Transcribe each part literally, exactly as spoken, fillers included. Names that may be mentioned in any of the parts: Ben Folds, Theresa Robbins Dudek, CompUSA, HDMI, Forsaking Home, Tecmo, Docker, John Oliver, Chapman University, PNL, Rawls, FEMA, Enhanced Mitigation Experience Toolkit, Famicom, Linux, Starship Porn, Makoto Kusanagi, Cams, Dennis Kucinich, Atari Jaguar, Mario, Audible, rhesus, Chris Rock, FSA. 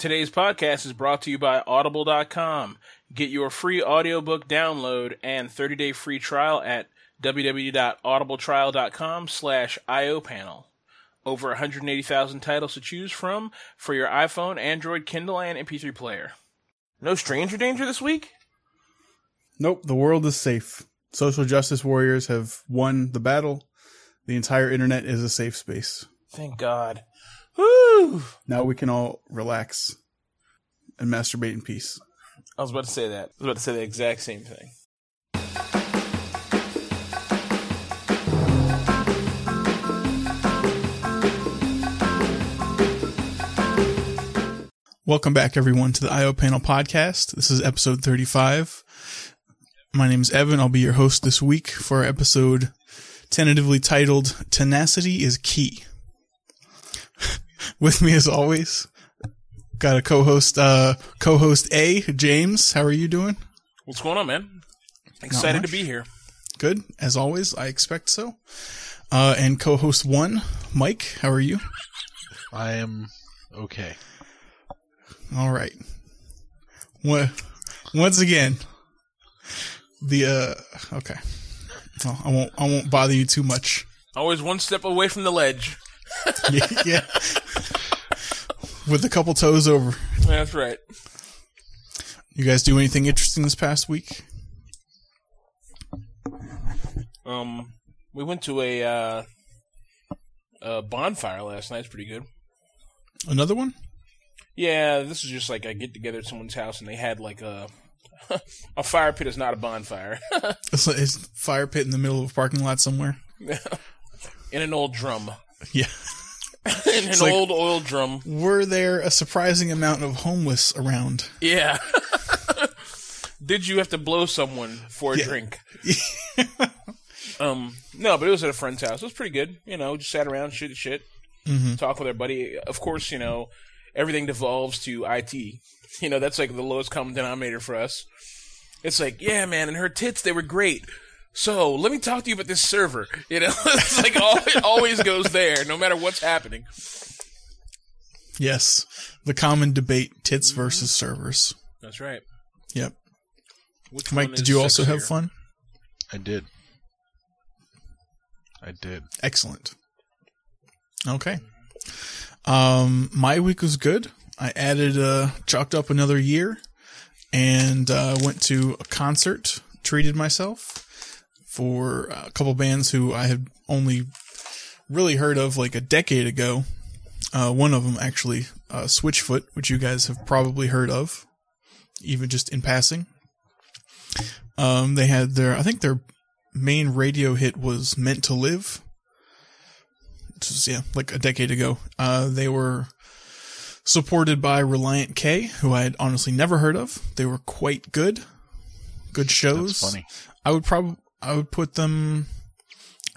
Today's podcast is brought to you by Audible dot com. Get your free audiobook download and thirty-day free trial at w w w dot audible trial dot com slash iopanel. Over one hundred eighty thousand titles to choose from for your iPhone, Android, Kindle, and M P three player. No stranger danger this week? Nope, the world is safe. Social justice warriors have won the battle. The entire internet is a safe space. Thank God. Woo! Now we can all relax and masturbate in peace. I was about to say that. I was about to say the exact same thing. Welcome back, everyone, to the I O Panel podcast. This is episode thirty-five. My name is Evan. I'll be your host this week for our episode tentatively titled Tenacity is Key. With me, as always, got a co-host, uh, co-host A, James. How are you doing? What's going on, man? Excited to be here. Good, as always. I expect so. Uh, and co-host one, Mike. How are you? I am okay. All right. What? Once again, the uh, okay. Well, I won't. I won't bother you too much. Always one step away from the ledge. yeah, yeah. With a couple toes over. That's right. You guys do anything interesting this past week? Um, we went to a uh, a bonfire last night. It's pretty good. Another one? Yeah, this is just like I get together at someone's house and they had like a a fire pit is not a bonfire. It's a fire pit in the middle of a parking lot somewhere. In an old drum. Yeah. In an like, old oil drum. Were there a surprising amount of homeless around? Yeah. Did you have to blow someone for a yeah. drink? um, no, but it was at a friend's house. It was pretty good. You know, just sat around, shoot the shit, mm-hmm. talk with everybody. Of course, you know, everything devolves to I T. You know, that's like the lowest common denominator for us. It's like, yeah, man, and her tits, they were great. So, let me talk to you about this server. You know, it's like all, it always goes there, no matter what's happening. Yes. The common debate, tits mm-hmm. versus servers. That's right. Yep. Which Mike, did you also have fun? I did. I did. Excellent. Okay. Um, my week was good. I added, uh, chalked up another year and, uh, went to a concert, treated myself for a couple bands who I had only really heard of like a decade ago. Uh, one of them actually, uh, Switchfoot, which you guys have probably heard of, even just in passing. Um, they had their, I think their main radio hit was Meant to Live. Just, yeah, like a decade ago. Uh, they were supported by Relient K, who I had honestly never heard of. They were quite good. Good shows. That's funny. I would probably, I would put them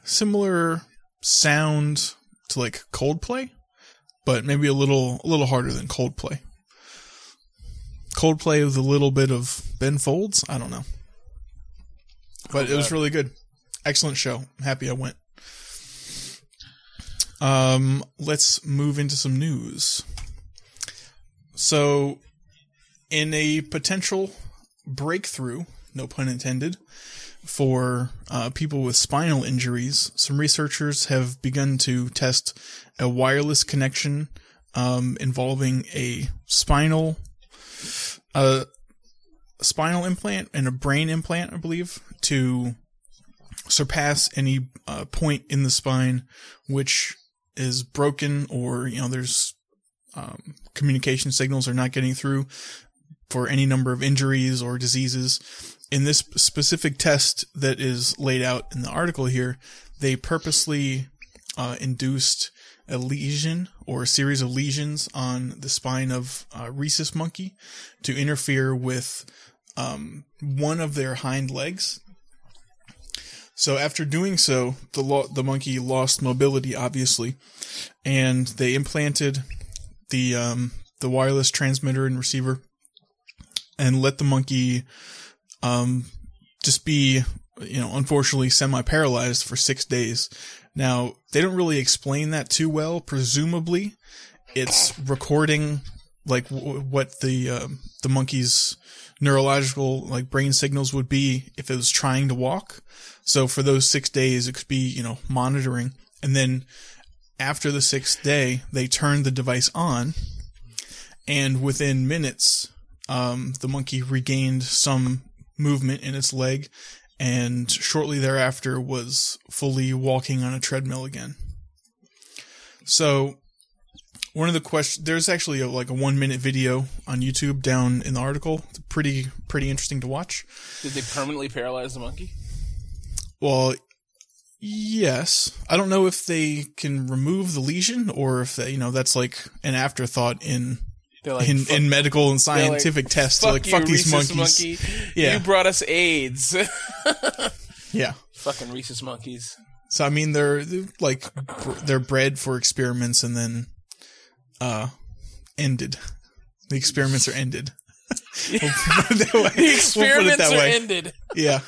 similar sound to like Coldplay, but maybe a little, a little harder than Coldplay. Coldplay with a little bit of Ben Folds. I don't know, but oh, it was really good. Excellent show. I'm happy I went. Um, let's move into some news. So, in a potential breakthrough, no pun intended, for uh, people with spinal injuries, some researchers have begun to test a wireless connection um, involving a spinal, uh, spinal implant and a brain implant, I believe, to surpass any uh, point in the spine which is broken, or, you know, there's um, communication signals are not getting through for any number of injuries or diseases. In this specific test that is laid out in the article here, they purposely uh, induced a lesion or a series of lesions on the spine of a rhesus monkey to interfere with um, one of their hind legs. So after doing so, the lo- the monkey lost mobility, obviously, and they implanted the um, the wireless transmitter and receiver and let the monkey um, just be, you know, unfortunately semi-paralyzed for six days. Now, they don't really explain that too well. Presumably, it's recording like w- what the um, the monkey's neurological like brain signals would be if it was trying to walk. So for those six days, it could be, you know, monitoring. And then after the sixth day, they turned the device on, and within minutes, um, the monkey regained some movement in its leg, and shortly thereafter was fully walking on a treadmill again. So one of the questions, there's actually a, like a one minute video on YouTube down in the article. It's pretty, pretty interesting to watch. Did they permanently paralyze the monkey? Well, yes. I don't know if they can remove the lesion or if they, you know, that's like an afterthought in, like, in, in medical and scientific like, tests. Fuck, like, you, fuck these monkeys. Monkey. Yeah. You brought us AIDS. Yeah. Fucking rhesus monkeys. So, I mean, they're, they're like, they're bred for experiments and then, uh, ended. The experiments are ended. We'll put it that way. The experiments we'll put it that way. are ended. Yeah.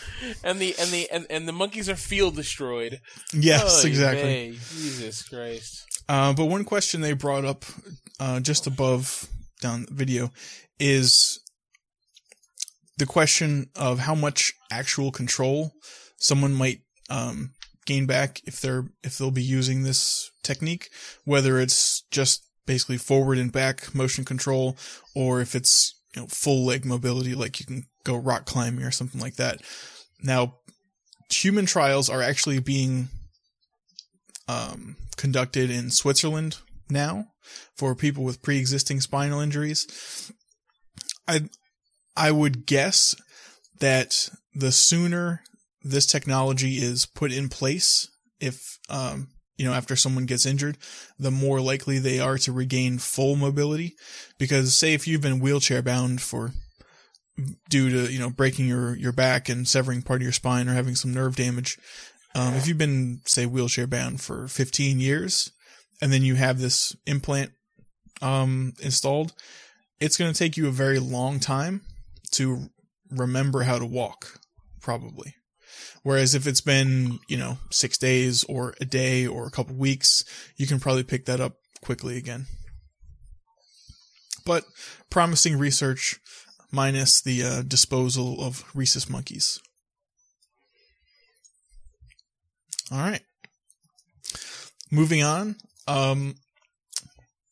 And the, and the, and, and the monkeys are field destroyed. Yes, Holy exactly. May. Jesus Christ. Uh, but one question they brought up, uh, just above down the video is the question of how much actual control someone might, um, gain back if they're if they'll be using this technique, whether it's just basically forward and back motion control, or if it's, you know, full leg mobility, like you can go rock climbing or something like that. Now, human trials are actually being um, conducted in Switzerland now for people with pre-existing spinal injuries. I I would guess that the sooner this technology is put in place, if, um, you know, after someone gets injured, the more likely they are to regain full mobility. Because say if you've been wheelchair bound for, due to, you know, breaking your, your back and severing part of your spine or having some nerve damage. Um, if you've been, say, wheelchair bound for fifteen years and then you have this implant, um, installed, it's going to take you a very long time to remember how to walk, probably. Whereas if it's been, you know, six days or a day or a couple weeks, you can probably pick that up quickly again. But promising research, minus the uh, disposal of rhesus monkeys. All right. Moving on. Um,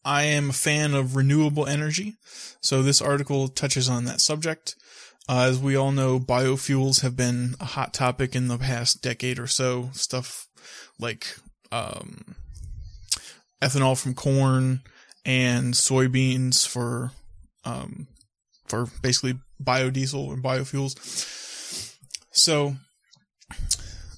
I am a fan of renewable energy, so this article touches on that subject. Uh, as we all know, biofuels have been a hot topic in the past decade or so. Stuff like um, ethanol from corn and soybeans for um, for basically biodiesel and biofuels. So,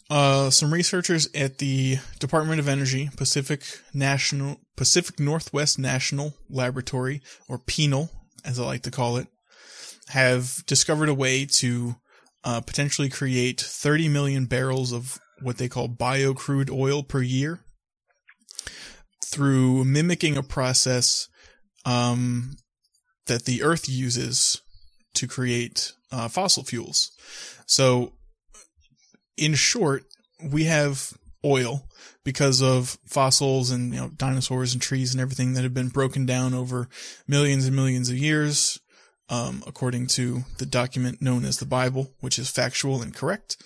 uh, some researchers at the Department of Energy, Pacific National Pacific Northwest National Laboratory, or P N L, as I like to call it, have discovered a way to uh, potentially create thirty million barrels of what they call bio-crude oil per year through mimicking a process um, that the Earth uses to create uh, fossil fuels. So, in short, we have oil because of fossils and, you know, dinosaurs and trees and everything that have been broken down over millions and millions of years. Um, according to the document known as the Bible, which is factual and correct,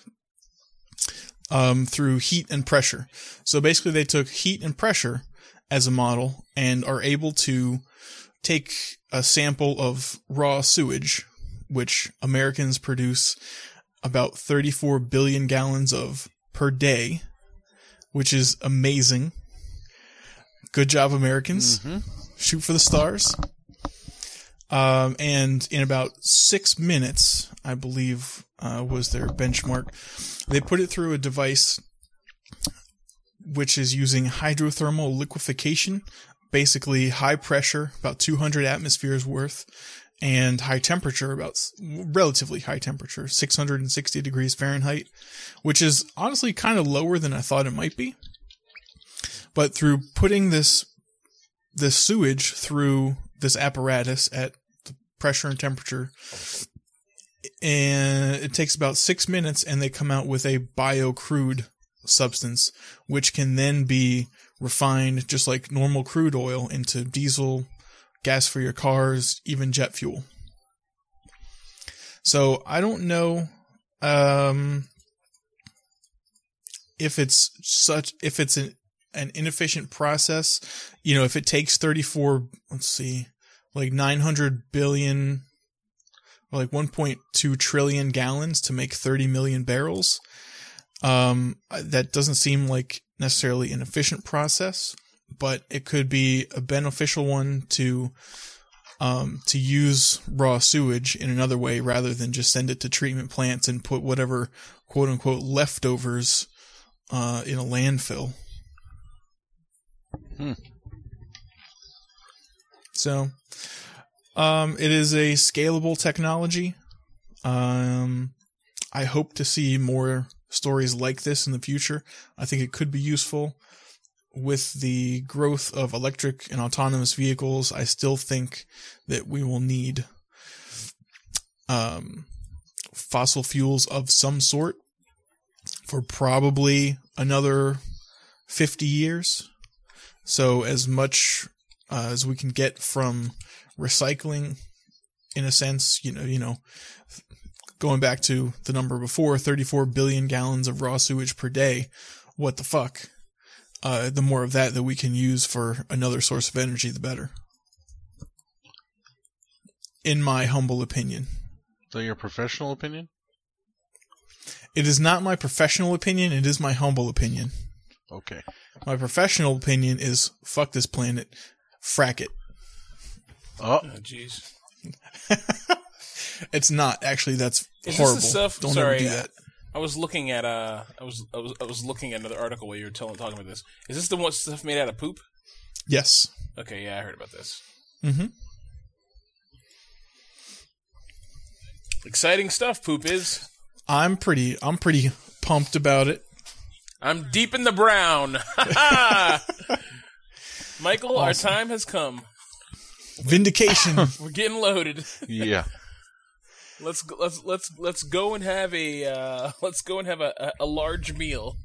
um, through heat and pressure. So basically they took heat and pressure as a model and are able to take a sample of raw sewage, which Americans produce about thirty-four billion gallons of per day, which is amazing. Good job, Americans. Mm-hmm. Shoot for the stars. Um, and in about six minutes, I believe, uh, was their benchmark. They put it through a device which is using hydrothermal liquefaction, basically high pressure, about two hundred atmospheres worth, and high temperature, about relatively high temperature, six hundred sixty degrees Fahrenheit, which is honestly kind of lower than I thought it might be. But through putting this, this sewage through this apparatus at the pressure and temperature, and it takes about six minutes and they come out with a bio-crude substance, which can then be refined just like normal crude oil into diesel, gas for your cars, even jet fuel. So I don't know um, if it's such if it's an, an inefficient process. You know, if it takes thirty-four, let's see, like nine hundred billion, or like one point two trillion gallons to make thirty million barrels, um, that doesn't seem like necessarily an efficient process, but it could be a beneficial one to. Um, to use raw sewage in another way rather than just send it to treatment plants and put whatever quote-unquote leftovers uh, in a landfill. Hmm. So, um, it is a scalable technology. Um, I hope to see more stories like this in the future. I think it could be useful. With the growth of electric and autonomous vehicles, I still think that we will need um, fossil fuels of some sort for probably another fifty years. So as much uh, as we can get from recycling, in a sense, you know, you know, going back to the number before, thirty-four billion gallons of raw sewage per day. What the fuck? Uh, the more of that that we can use for another source of energy, the better. In my humble opinion. So your professional opinion? It is not my professional opinion. It is my humble opinion. Okay. My professional opinion is fuck this planet. Frack it. Oh. Jeez. Oh, it's not. Actually, that's is horrible. This the stuff? Don't Sorry, ever do that. I- I was looking at uh, I was I was I was looking at another article where you were telling talking about this. Is this the one stuff made out of poop? Yes. Okay, yeah, I heard about this. Mm-hmm. Exciting stuff. Poop is. I'm pretty. I'm pretty pumped about it. I'm deep in the brown. Michael, awesome. Our time has come. Vindication. We're getting loaded. Yeah. Let's let's let's let's go and have a uh, let's go and have a, a large meal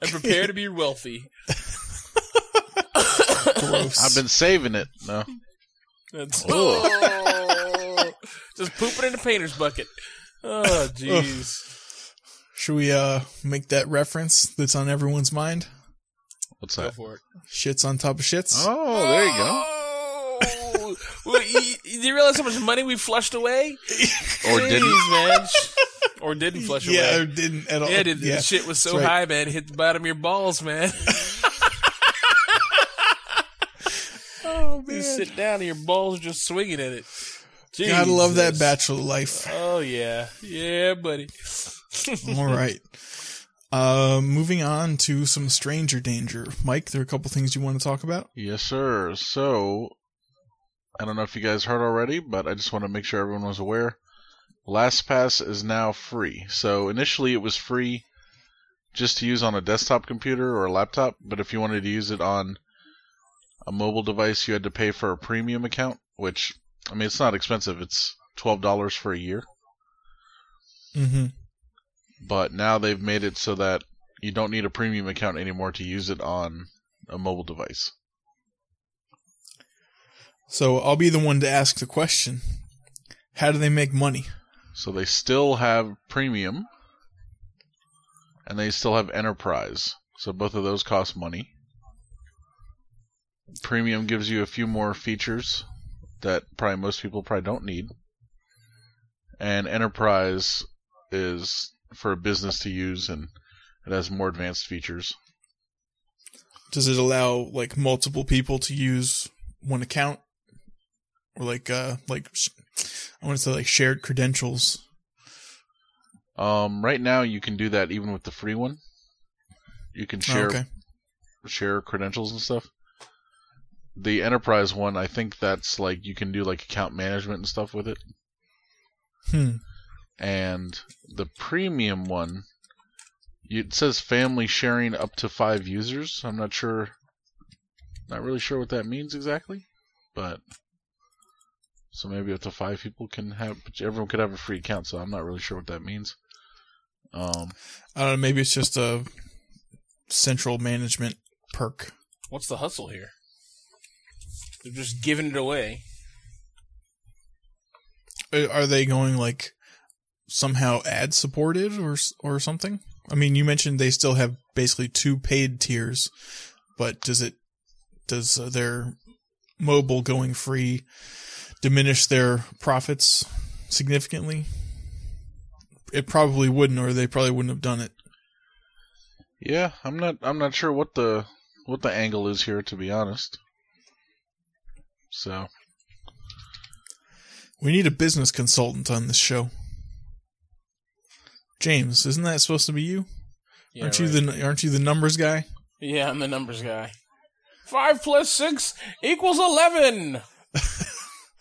and prepare to be wealthy. Gross. I've been saving it. No, oh. Just pooping in a painter's bucket. Oh, jeez. Should we uh, make that reference that's on everyone's mind? What's that? Go for it. Shits on top of shits. Oh, there you go. Well, you, do you realize how much money we flushed away? Or Jeez, didn't, man. Or didn't flush yeah, away? Yeah, or didn't at all. Yeah, did, yeah. The shit was so right. high, man. It hit the bottom of your balls, man. Oh man! You sit down and your balls are just swinging at it. Jeez. Gotta love that bachelor life. Oh yeah, yeah, buddy. All right. Uh, moving on to some stranger danger, Mike. There are a couple things you want to talk about. Yes, sir. So. I don't know if you guys heard already, but I just want to make sure everyone was aware. LastPass is now free. So initially it was free just to use on a desktop computer or a laptop, but if you wanted to use it on a mobile device, you had to pay for a premium account, which, I mean, it's not expensive. It's twelve dollars for a year. Mm-hmm. But now they've made it so that you don't need a premium account anymore to use it on a mobile device. So I'll be the one to ask the question. How do they make money? So they still have premium, and they still have enterprise. So both of those cost money. Premium gives you a few more features that probably most people probably don't need. And enterprise is for a business to use, and it has more advanced features. Does it allow like multiple people to use one account? Or like, uh, like I want to say like shared credentials. Um, right now you can do that even with the free one. You can share, oh, okay. share credentials and stuff. The enterprise one, I think that's like you can do like account management and stuff with it. Hmm. And the premium one, it says family sharing up to five users. I'm not sure, not really sure what that means exactly, but. So maybe up to five people can have, everyone could have a free account. So I'm not really sure what that means. Um, I don't know. Maybe it's just a central management perk. What's the hustle here? They're just giving it away. Are they going, like, somehow ad-supported or or something? I mean, you mentioned they still have basically two paid tiers, but does it does their mobile going free diminish their profits significantly? It probably wouldn't, or they probably wouldn't have done it. Yeah, I'm not. I'm not sure what the what the angle is here, to be honest. So we need a business consultant on this show. James, isn't that supposed to be you? Yeah, aren't right. you the Aren't you the numbers guy? Yeah, I'm the numbers guy. Five plus six equals eleven.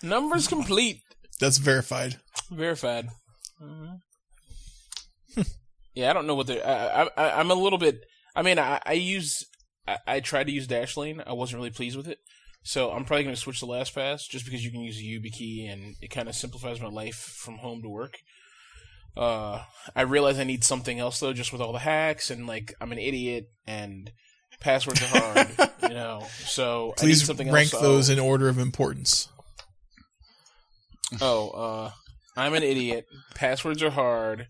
Numbers complete. That's verified. Verified. Mm-hmm. Yeah, I don't know what they're... I, I, I'm a little bit... I mean, I, I use... I, I tried to use Dashlane. I wasn't really pleased with it. So I'm probably going to switch to LastPass just because you can use a YubiKey and it kind of simplifies my life from home to work. Uh, I realize I need something else, though, just with all the hacks and, like, I'm an idiot and passwords are hard, you know. So Please I need something rank else. Those oh. in order of importance. Oh, uh, I'm an idiot. Passwords are hard.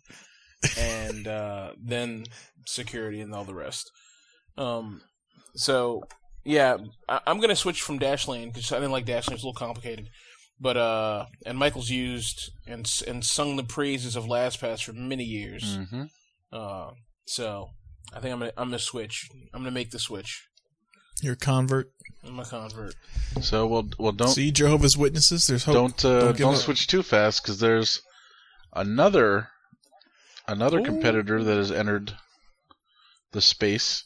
And uh, then security and all the rest. Um, so, yeah, I- I'm going to switch from Dashlane because I didn't like Dashlane. It's a little complicated. But, uh, and Michael's used and and sung the praises of LastPass for many years. Mm-hmm. Uh, so, I think I'm going to I'm gonna switch. I'm going to make the switch. You're a convert? I'm a convert. So, well, well don't... See, Jehovah's Witnesses, there's hope. Don't, uh, don't, don't switch too fast because there's another... Another Ooh. competitor that has entered the space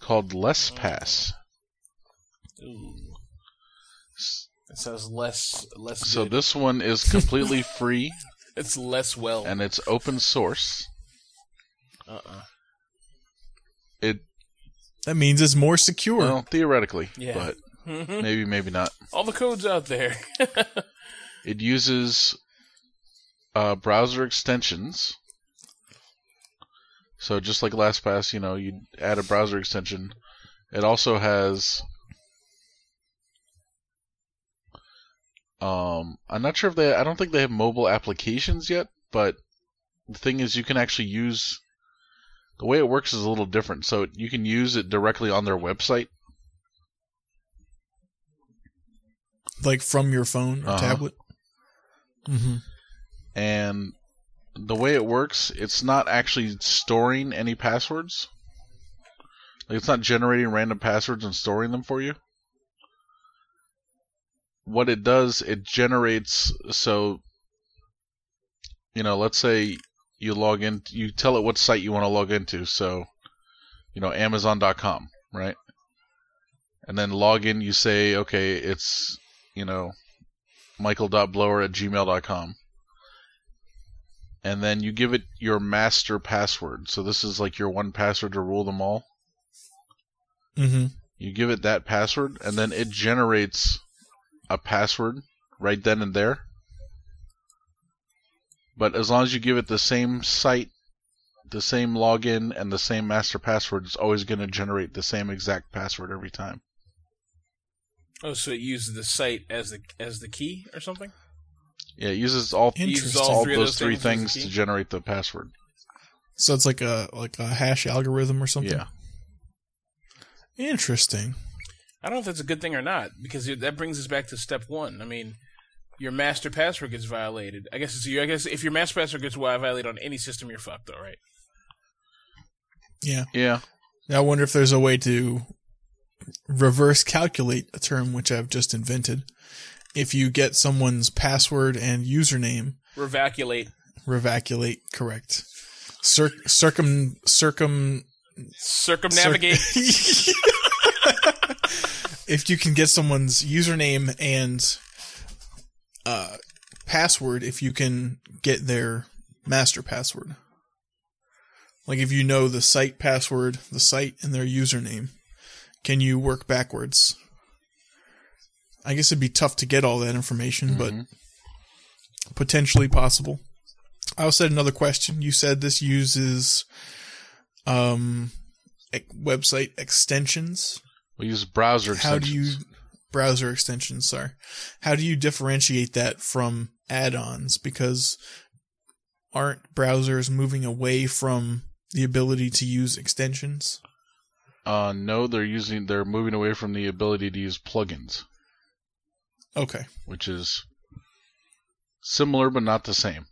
called LessPass. Ooh. It says less less. So good. This one is completely free. It's less well. And it's open source. Uh-uh. It That means it's more secure. Well, theoretically. Yeah. But mm-hmm. maybe, maybe not. All the code's out there. It uses uh, browser extensions. So just like LastPass, you know, you add a browser extension. It also has... Um, I'm not sure if they... I don't think they have mobile applications yet, but the thing is you can actually use... The way it works is a little different. So you can use it directly on their website. Like from your phone or uh-huh. tablet? Mm-hmm. And... The way it works, it's not actually storing any passwords. Like, it's not generating random passwords and storing them for you. What it does, it generates, so, you know, let's say you log in, you tell it what site you want to log into. So, you know, Amazon dot com, right? And then log in, you say, okay, it's, you know, michael dot blower at gmail dot com. And then you give it your master password. So this is like your one password to rule them all. Mm-hmm. You give it that password, and then it generates a password right then and there. But as long as you give it the same site, the same login, and the same master password, it's always going to generate the same exact password every time. Oh, so it uses the site as the as the key or something? Yeah, it uses all, uses all three those, those three things, things to generate the password. So it's like a like a hash algorithm or something? Yeah. Interesting. I don't know if that's a good thing or not, because that brings us back to step one. I mean, your master password gets violated. I guess it's, I guess if your master password gets violated on any system, you're fucked, though, right? Yeah. Yeah. Now I wonder if there's a way to reverse calculate a term which I've just invented. If you get someone's password and username... Revaculate. Revaculate, correct. Cir- circum... Circum... Circumnavigate. Cir- If you can get someone's username and uh, password, if you can get their master password. Like, if you know the site password, the site, and their username, can you work backwards? I guess it'd be tough to get all that information, mm-hmm. but potentially possible. I also had another question. You said this uses um, website extensions. We use browser extensions. How do you browser extensions are. How do you differentiate that from add-ons? Because aren't browsers moving away from the ability to use extensions? Uh, no, they're using they're moving away from the ability to use plugins. Okay. Which is similar but not the same.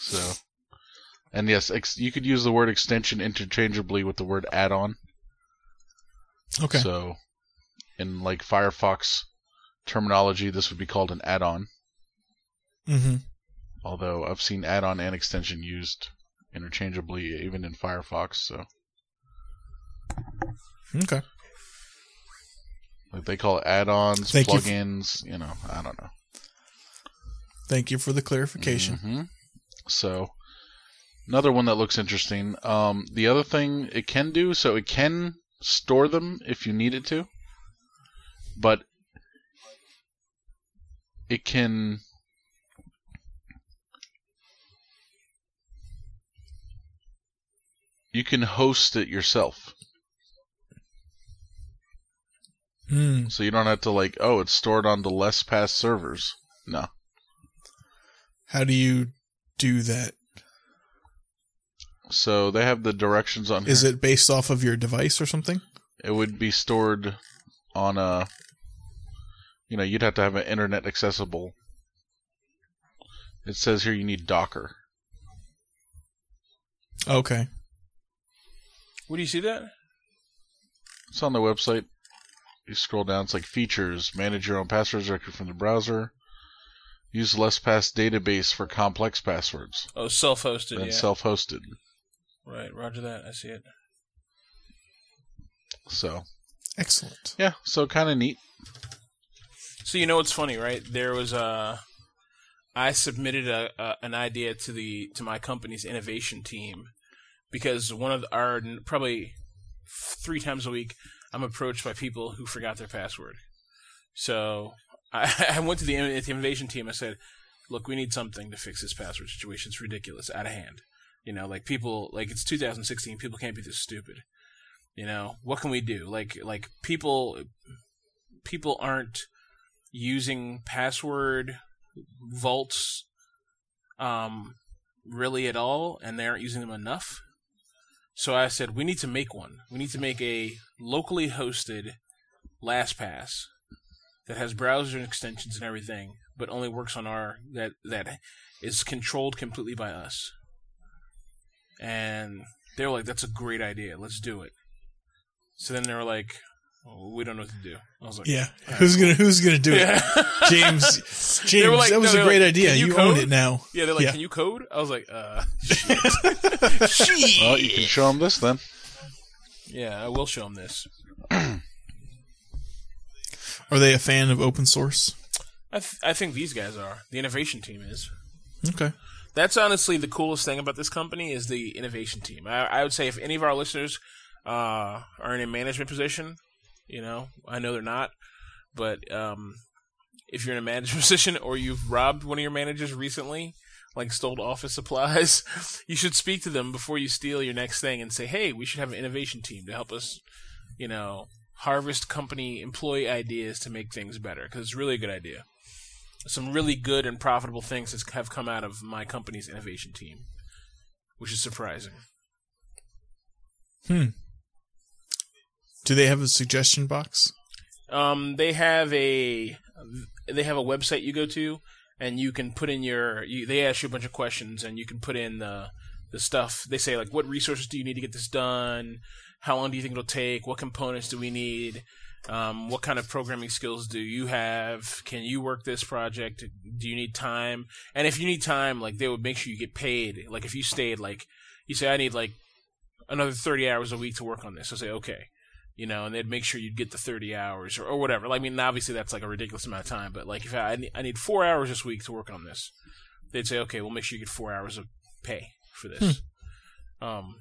So, and yes, ex- you could use the word extension interchangeably with the word add-on. Okay. So, in like Firefox terminology, this would be called an add-on. Mm-hmm. Although I've seen add-on and extension used interchangeably, even in Firefox. So. Okay. Like they call it add-ons, Thank plugins. You, f- you know, I don't know. Thank you for the clarification. Mm-hmm. So, another one that looks interesting. Um, the other thing it can do, so it can store them if you need it to, but it can. You can host it yourself. Mm. So you don't have to like, oh, it's stored on the LessPass servers. No. How do you do that? So they have the directions on here. Is it based off of your device or something? It would be stored on a, you know, you'd have to have an internet accessible. It says here you need Docker. Okay. Where do you see that? It's on the website. You scroll down, it's like features, manage your own passwords directly from the browser, use LessPass database for complex passwords. Oh, self-hosted, then yeah. self-hosted. Right, roger that, I see it. So. Excellent. Yeah, so kind of neat. So you know what's funny, right? There was a... I submitted a, a, an idea to the to my company's innovation team because one of our, probably three times a week, I'm approached by people who forgot their password. So I, I went to the, the innovation team. I said, look, we need something to fix this password situation. It's ridiculous. Out of hand. You know, like people, like it's two thousand sixteen. People can't be this stupid. You know, what can we do? Like, like people, people aren't using password vaults um, really at all, and they aren't using them enough. So I said, we need to make one. We need to make a locally hosted LastPass that has browsers and extensions and everything, but only works on our, that that is controlled completely by us. And they were like, that's a great idea. Let's do it. So then they were like, well, we don't know what to do. I was like, yeah, right, who's cool. gonna who's gonna do yeah. it? James, James, like, that was no, a great like, idea. You, you own it now. Yeah, they're like, yeah. Can you code? I was like, uh, shit. shit. Well, you can show them this then. Yeah, I will show them this. Are they a fan of open source? I th- I think these guys are. The innovation team is. Okay. That's honestly the coolest thing about this company is the innovation team. I, I would say if any of our listeners uh, are in a management position, you know, I know they're not, but um, if you're in a management position or you've robbed one of your managers recently, like stole office supplies, you should speak to them before you steal your next thing and say, hey, we should have an innovation team to help us, you know, harvest company employee ideas to make things better, because it's really a good idea. Some really good and profitable things have come out of my company's innovation team, which is surprising. Hmm. Do they have a suggestion box? Um, they have a they have a website you go to, and you can put in your. You, they ask you a bunch of questions, and you can put in the the stuff. They say like, what resources do you need to get this done? How long do you think it'll take? What components do we need? Um, what kind of programming skills do you have? Can you work this project? Do you need time? And if you need time, like they would make sure you get paid. Like if you stayed, like you say, I need like another thirty hours a week to work on this. I say, okay. You know, and they'd make sure you'd get the thirty hours or, or whatever. Like, I mean, obviously that's like a ridiculous amount of time, but like if I, I, need, I need four hours this week to work on this, they'd say, okay, we'll make sure you get four hours of pay for this. Hmm. Um,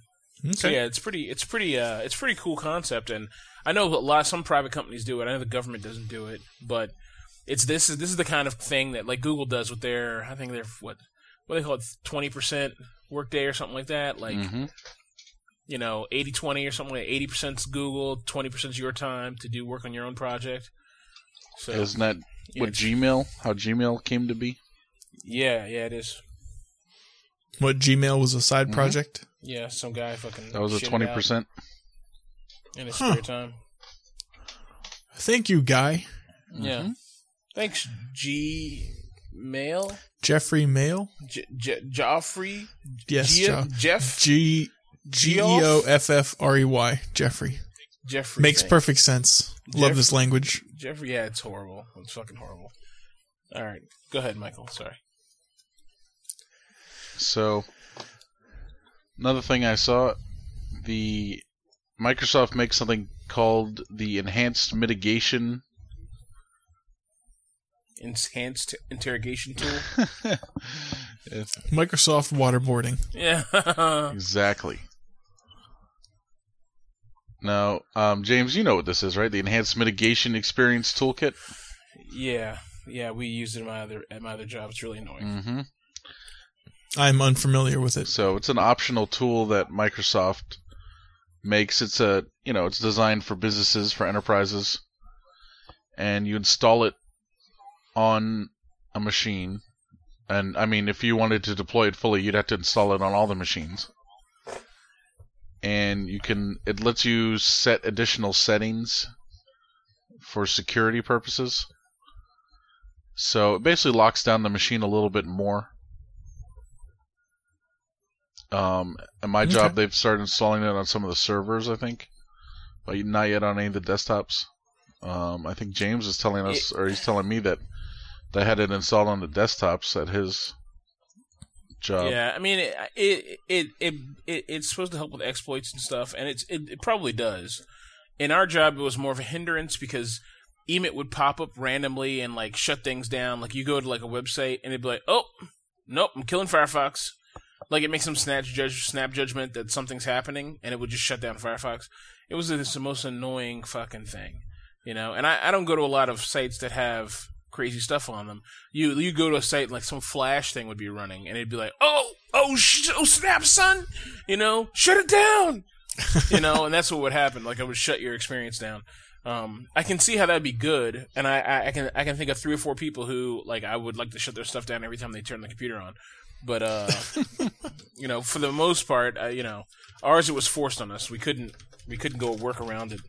okay. So yeah, it's pretty, it's pretty, uh, it's pretty cool concept, and I know a lot. Some private companies do it. I know the government doesn't do it, but it's this is this is the kind of thing that like Google does with their, I think they're what what do they call it, twenty percent workday or something like that, like. Mm-hmm. You know, eighty twenty or something like that. eighty percent's Google, twenty percent's your time to do work on your own project. So, Isn't that yeah. what Gmail, how Gmail came to be? Yeah, yeah, it is. What, Gmail was a side mm-hmm. project? Yeah, some guy fucking That was a twenty percent. In his huh. spare time. Thank you, guy. Yeah. Mm-hmm. Thanks, Gmail. Jeffrey Mail? Je- Je- Joffrey? Yes, G- jo- Jeff? G- G E O F F R E Y. Jeffrey. Jeffrey. Makes thanks. perfect sense. Jeff- Love this language. Jeffrey, yeah, it's horrible. It's fucking horrible. All right. Go ahead, Michael. Sorry. So, another thing I saw, the Microsoft makes something called the Enhanced Mitigation... Enhanced Interrogation Tool? Microsoft Waterboarding. Yeah. Exactly. Now, um, James, you know what this is, right? The Enhanced Mitigation Experience Toolkit? Yeah. Yeah, we use it at my other, at my other job. It's really annoying. Mm-hmm. I'm unfamiliar with it. So it's an optional tool that Microsoft makes. It's a, you know, it's designed for businesses, for enterprises, and you install it on a machine. And I mean, if you wanted to deploy it fully, you'd have to install it on all the machines. And you can, it lets you set additional settings for security purposes. So it basically locks down the machine a little bit more. Um, at my okay. job, they've started installing it on some of the servers, I think, but not yet on any of the desktops. Um, I think James is telling us, it, or he's telling me that they had it installed on the desktops at his job. Yeah, I mean, it it it, it, it it's supposed to help with exploits and stuff, and it's it, it probably does. In our job, it was more of a hindrance because E M I T would pop up randomly and like shut things down. Like you go to like a website and it'd be like, oh, nope, I'm killing Firefox. Like, it makes them snatch judge, snap judgment that something's happening, and it would just shut down Firefox. It was just the most annoying fucking thing, you know? And I, I don't go to a lot of sites that have crazy stuff on them. You you go to a site, like, some Flash thing would be running, and it'd be like, oh, oh, sh- oh snap, son! You know? Shut it down! You know? And that's what would happen. Like, it would shut your experience down. Um, I can see how that'd be good, and I, I, I can I can think of three or four people who, like, I would like to shut their stuff down every time they turn the computer on. But, uh, you know, for the most part, uh, you know, ours, it was forced on us. We couldn't we couldn't go work around it.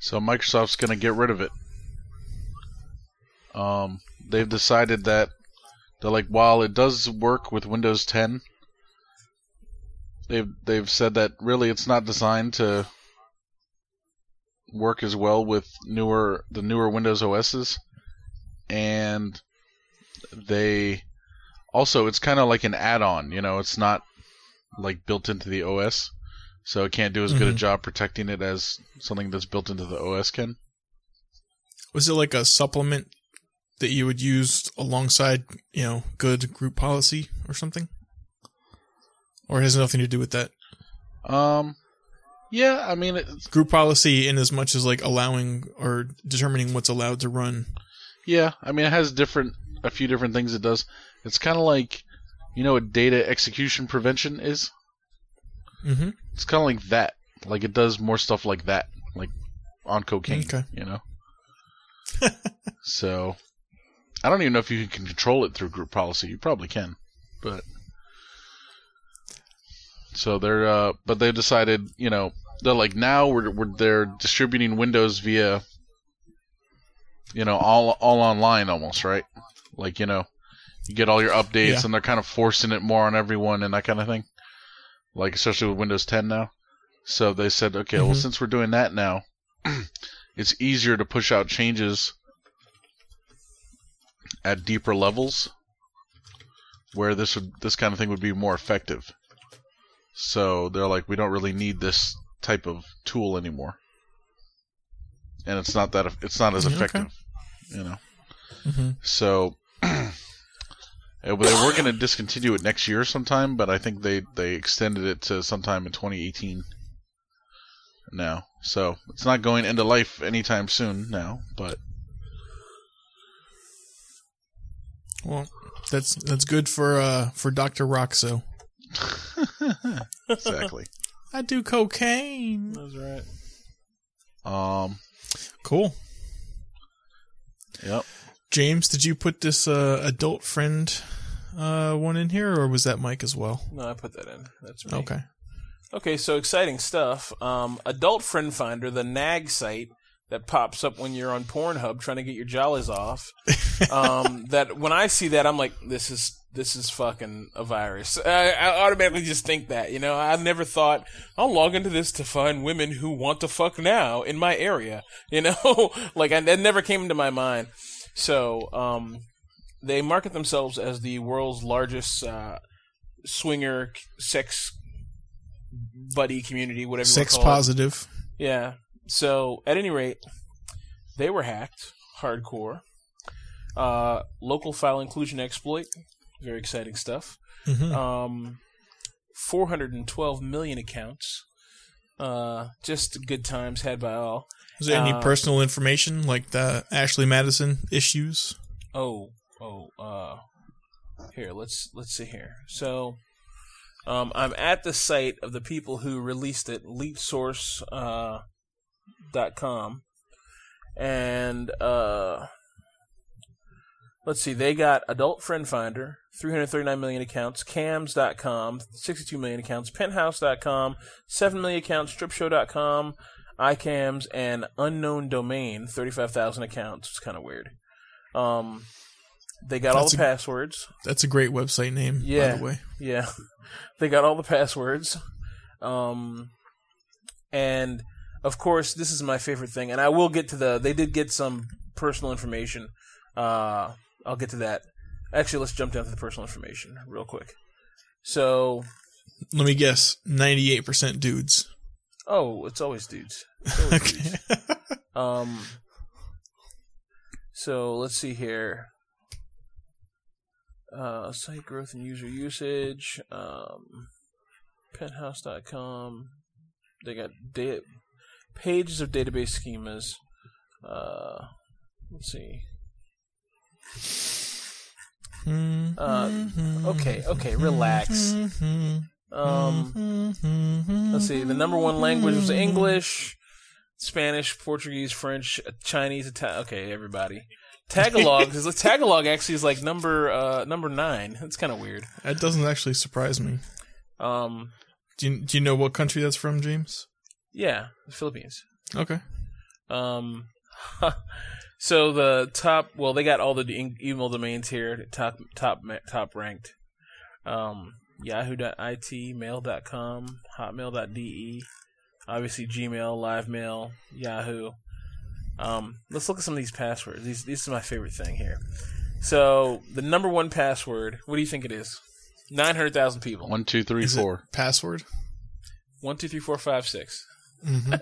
So Microsoft's going to get rid of it. Um, they've decided that they're like, while it does work with Windows ten, they've, they've said that really it's not designed to work as well with newer the newer Windows O Ss. And they... Also, it's kind of like an add-on, you know, it's not like built into the O S, so it can't do as mm-hmm. good a job protecting it as something that's built into the O S can. Was it like a supplement that you would use alongside, you know, good group policy or something? Or it has nothing to do with that? Um, yeah, I mean... It's... Group policy in as much as like allowing or determining what's allowed to run. Yeah, I mean, it has different, a few different things it does. It's kind of like, you know what data execution prevention is? Mm-hmm. It's kind of like that. Like, it does more stuff like that. Like, on cocaine, okay. you know? So, I don't even know if you can control it through group policy. You probably can. But, so they're, uh, but they've decided, you know, they're like, now we're, we're they're distributing Windows via, you know, all all online almost, right? Like, you know. You get all your updates, yeah. and they're kind of forcing it more on everyone and that kind of thing. Like, especially with Windows ten now. So they said, okay, mm-hmm. well, since we're doing that now, it's easier to push out changes at deeper levels where this would, this kind of thing would be more effective. So they're like, we don't really need this type of tool anymore. And it's not that it's not as mm-hmm, effective, okay. you know. Mm-hmm. So... Well, they were going to discontinue it next year sometime, but I think they, they extended it to sometime in twenty eighteen now. So it's not going into life anytime soon now, but... Well, that's that's good for uh, for Doctor Roxo. Exactly. I do cocaine. That's right. Um, cool. Yep. James, did you put this uh, adult friend uh, one in here, or was that Mike as well? No, I put that in. That's me. Okay. Okay, so exciting stuff. Um, Adult Friend Finder, the nag site that pops up when you're on Pornhub trying to get your jollies off. Um, that when I see that, I'm like, this is this is fucking a virus. I, I automatically just think that, you know. I never thought I'll log into this to find women who want to fuck now in my area, you know. Like, I, that never came into my mind. So um, they market themselves as the world's largest uh, swinger sex buddy community, whatever. Sex positive. It. Yeah. So, at any rate, they were hacked, hardcore. Uh, local file inclusion exploit, very exciting stuff. Mm-hmm. Um, four hundred twelve million accounts. Uh, just good times had by all. Was there any uh, personal information, like the Ashley Madison issues? Oh, oh, uh, here, let's, let's see here. So, um, I'm at the site of the people who released it, LeakSource, uh, dot com, and uh, let's see, they got Adult Friend Finder, three hundred thirty-nine million accounts, cams dot com, sixty-two million accounts, penthouse dot com, seven million accounts, strip show dot com, iCams, and unknown domain, thirty-five thousand accounts. It's kind of weird. Um, they got that's all the a, passwords. That's a great website name, yeah, by the way. Yeah. They got all the passwords. Um, and of course, this is my favorite thing, and I will get to the... They did get some personal information. Uh, I'll get to that. Actually, let's jump down to the personal information real quick. So... Let me guess. ninety-eight percent dudes. Oh, it's always dudes. It's always okay. Dudes. Um, so, let's see here. Uh, site growth and user usage. Um, penthouse dot com. They got... Dip. Pages of database schemas. Uh, let's see. Uh, okay, okay, relax. Um, let's see. The number one language was English, Spanish, Portuguese, French, Chinese, Italian. Okay, everybody. Tagalog. Because Tagalog actually is like number uh, number nine. That's kind of weird. That doesn't actually surprise me. Um, do you, do you know what country that's from, James? Yeah, the Philippines. Okay. Um, so the top, well, they got all the email domains here, top top top ranked. Um, yahoo dot it, mail dot com, hotmail dot d e, obviously Gmail, LiveMail, Yahoo. Um, let's look at some of these passwords. These this is my favorite thing here. So the number one password, what do you think it is? nine hundred thousand people. One, two, three, is four. It password? One, two, three, four, five, six. Mm-hmm.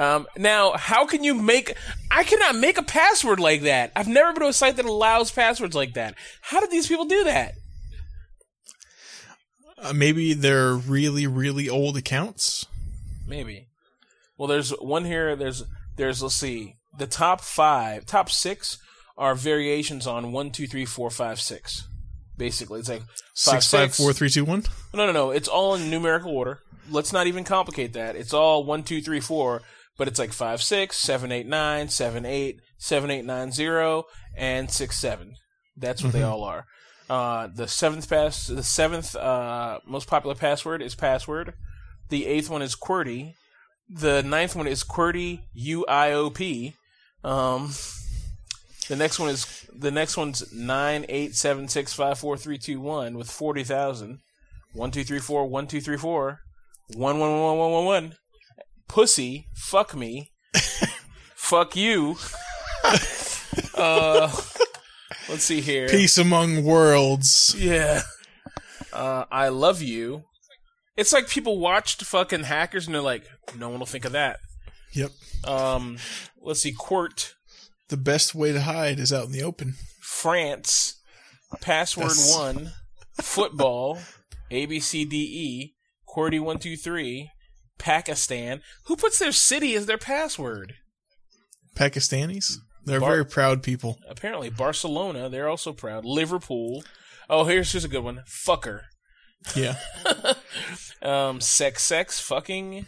um, now, how can you make... I cannot make a password like that. I've never been to a site that allows passwords like that. How did these people do that? Uh, maybe they're really, really old accounts? Maybe. Well, there's one here. There's, there's let's see. The top five, top six are variations on one, two, three, four, five, six. Basically, it's like five, six, six, five, four, three, two, one? No, no, no. It's all in numerical order. Let's not even complicate that. It's all one, two, three, four, but it's like five, six, seven, eight, nine, seven, eight, seven, eight, nine, zero, and six, seven. That's what mm-hmm. they all are. Uh, the seventh pass, the seventh uh, most popular password is password. The eighth one is QWERTY. The ninth one is QWERTY U I O P. Um, the next one is the next one's nine, eight, seven, six, five, four, three, two, one with forty thousand. One, two, three, four. One, two, three, four. One, one, one, one, one, one. Pussy, fuck me, fuck you. uh, let's see here. Peace among worlds. Yeah. Uh, I love you. It's like people watched fucking hackers and they're like, no one will think of that. Yep. Um, let's see. Quart. The best way to hide is out in the open. France. Password That's... one. Football. A B C D E. QWERTY one two three, Pakistan. Who puts their city as their password? Pakistanis? They're Bar- very proud people. Apparently, Barcelona. They're also proud. Liverpool. Oh, here's here's a good one. Fucker. Yeah. um, sex, sex, fucking.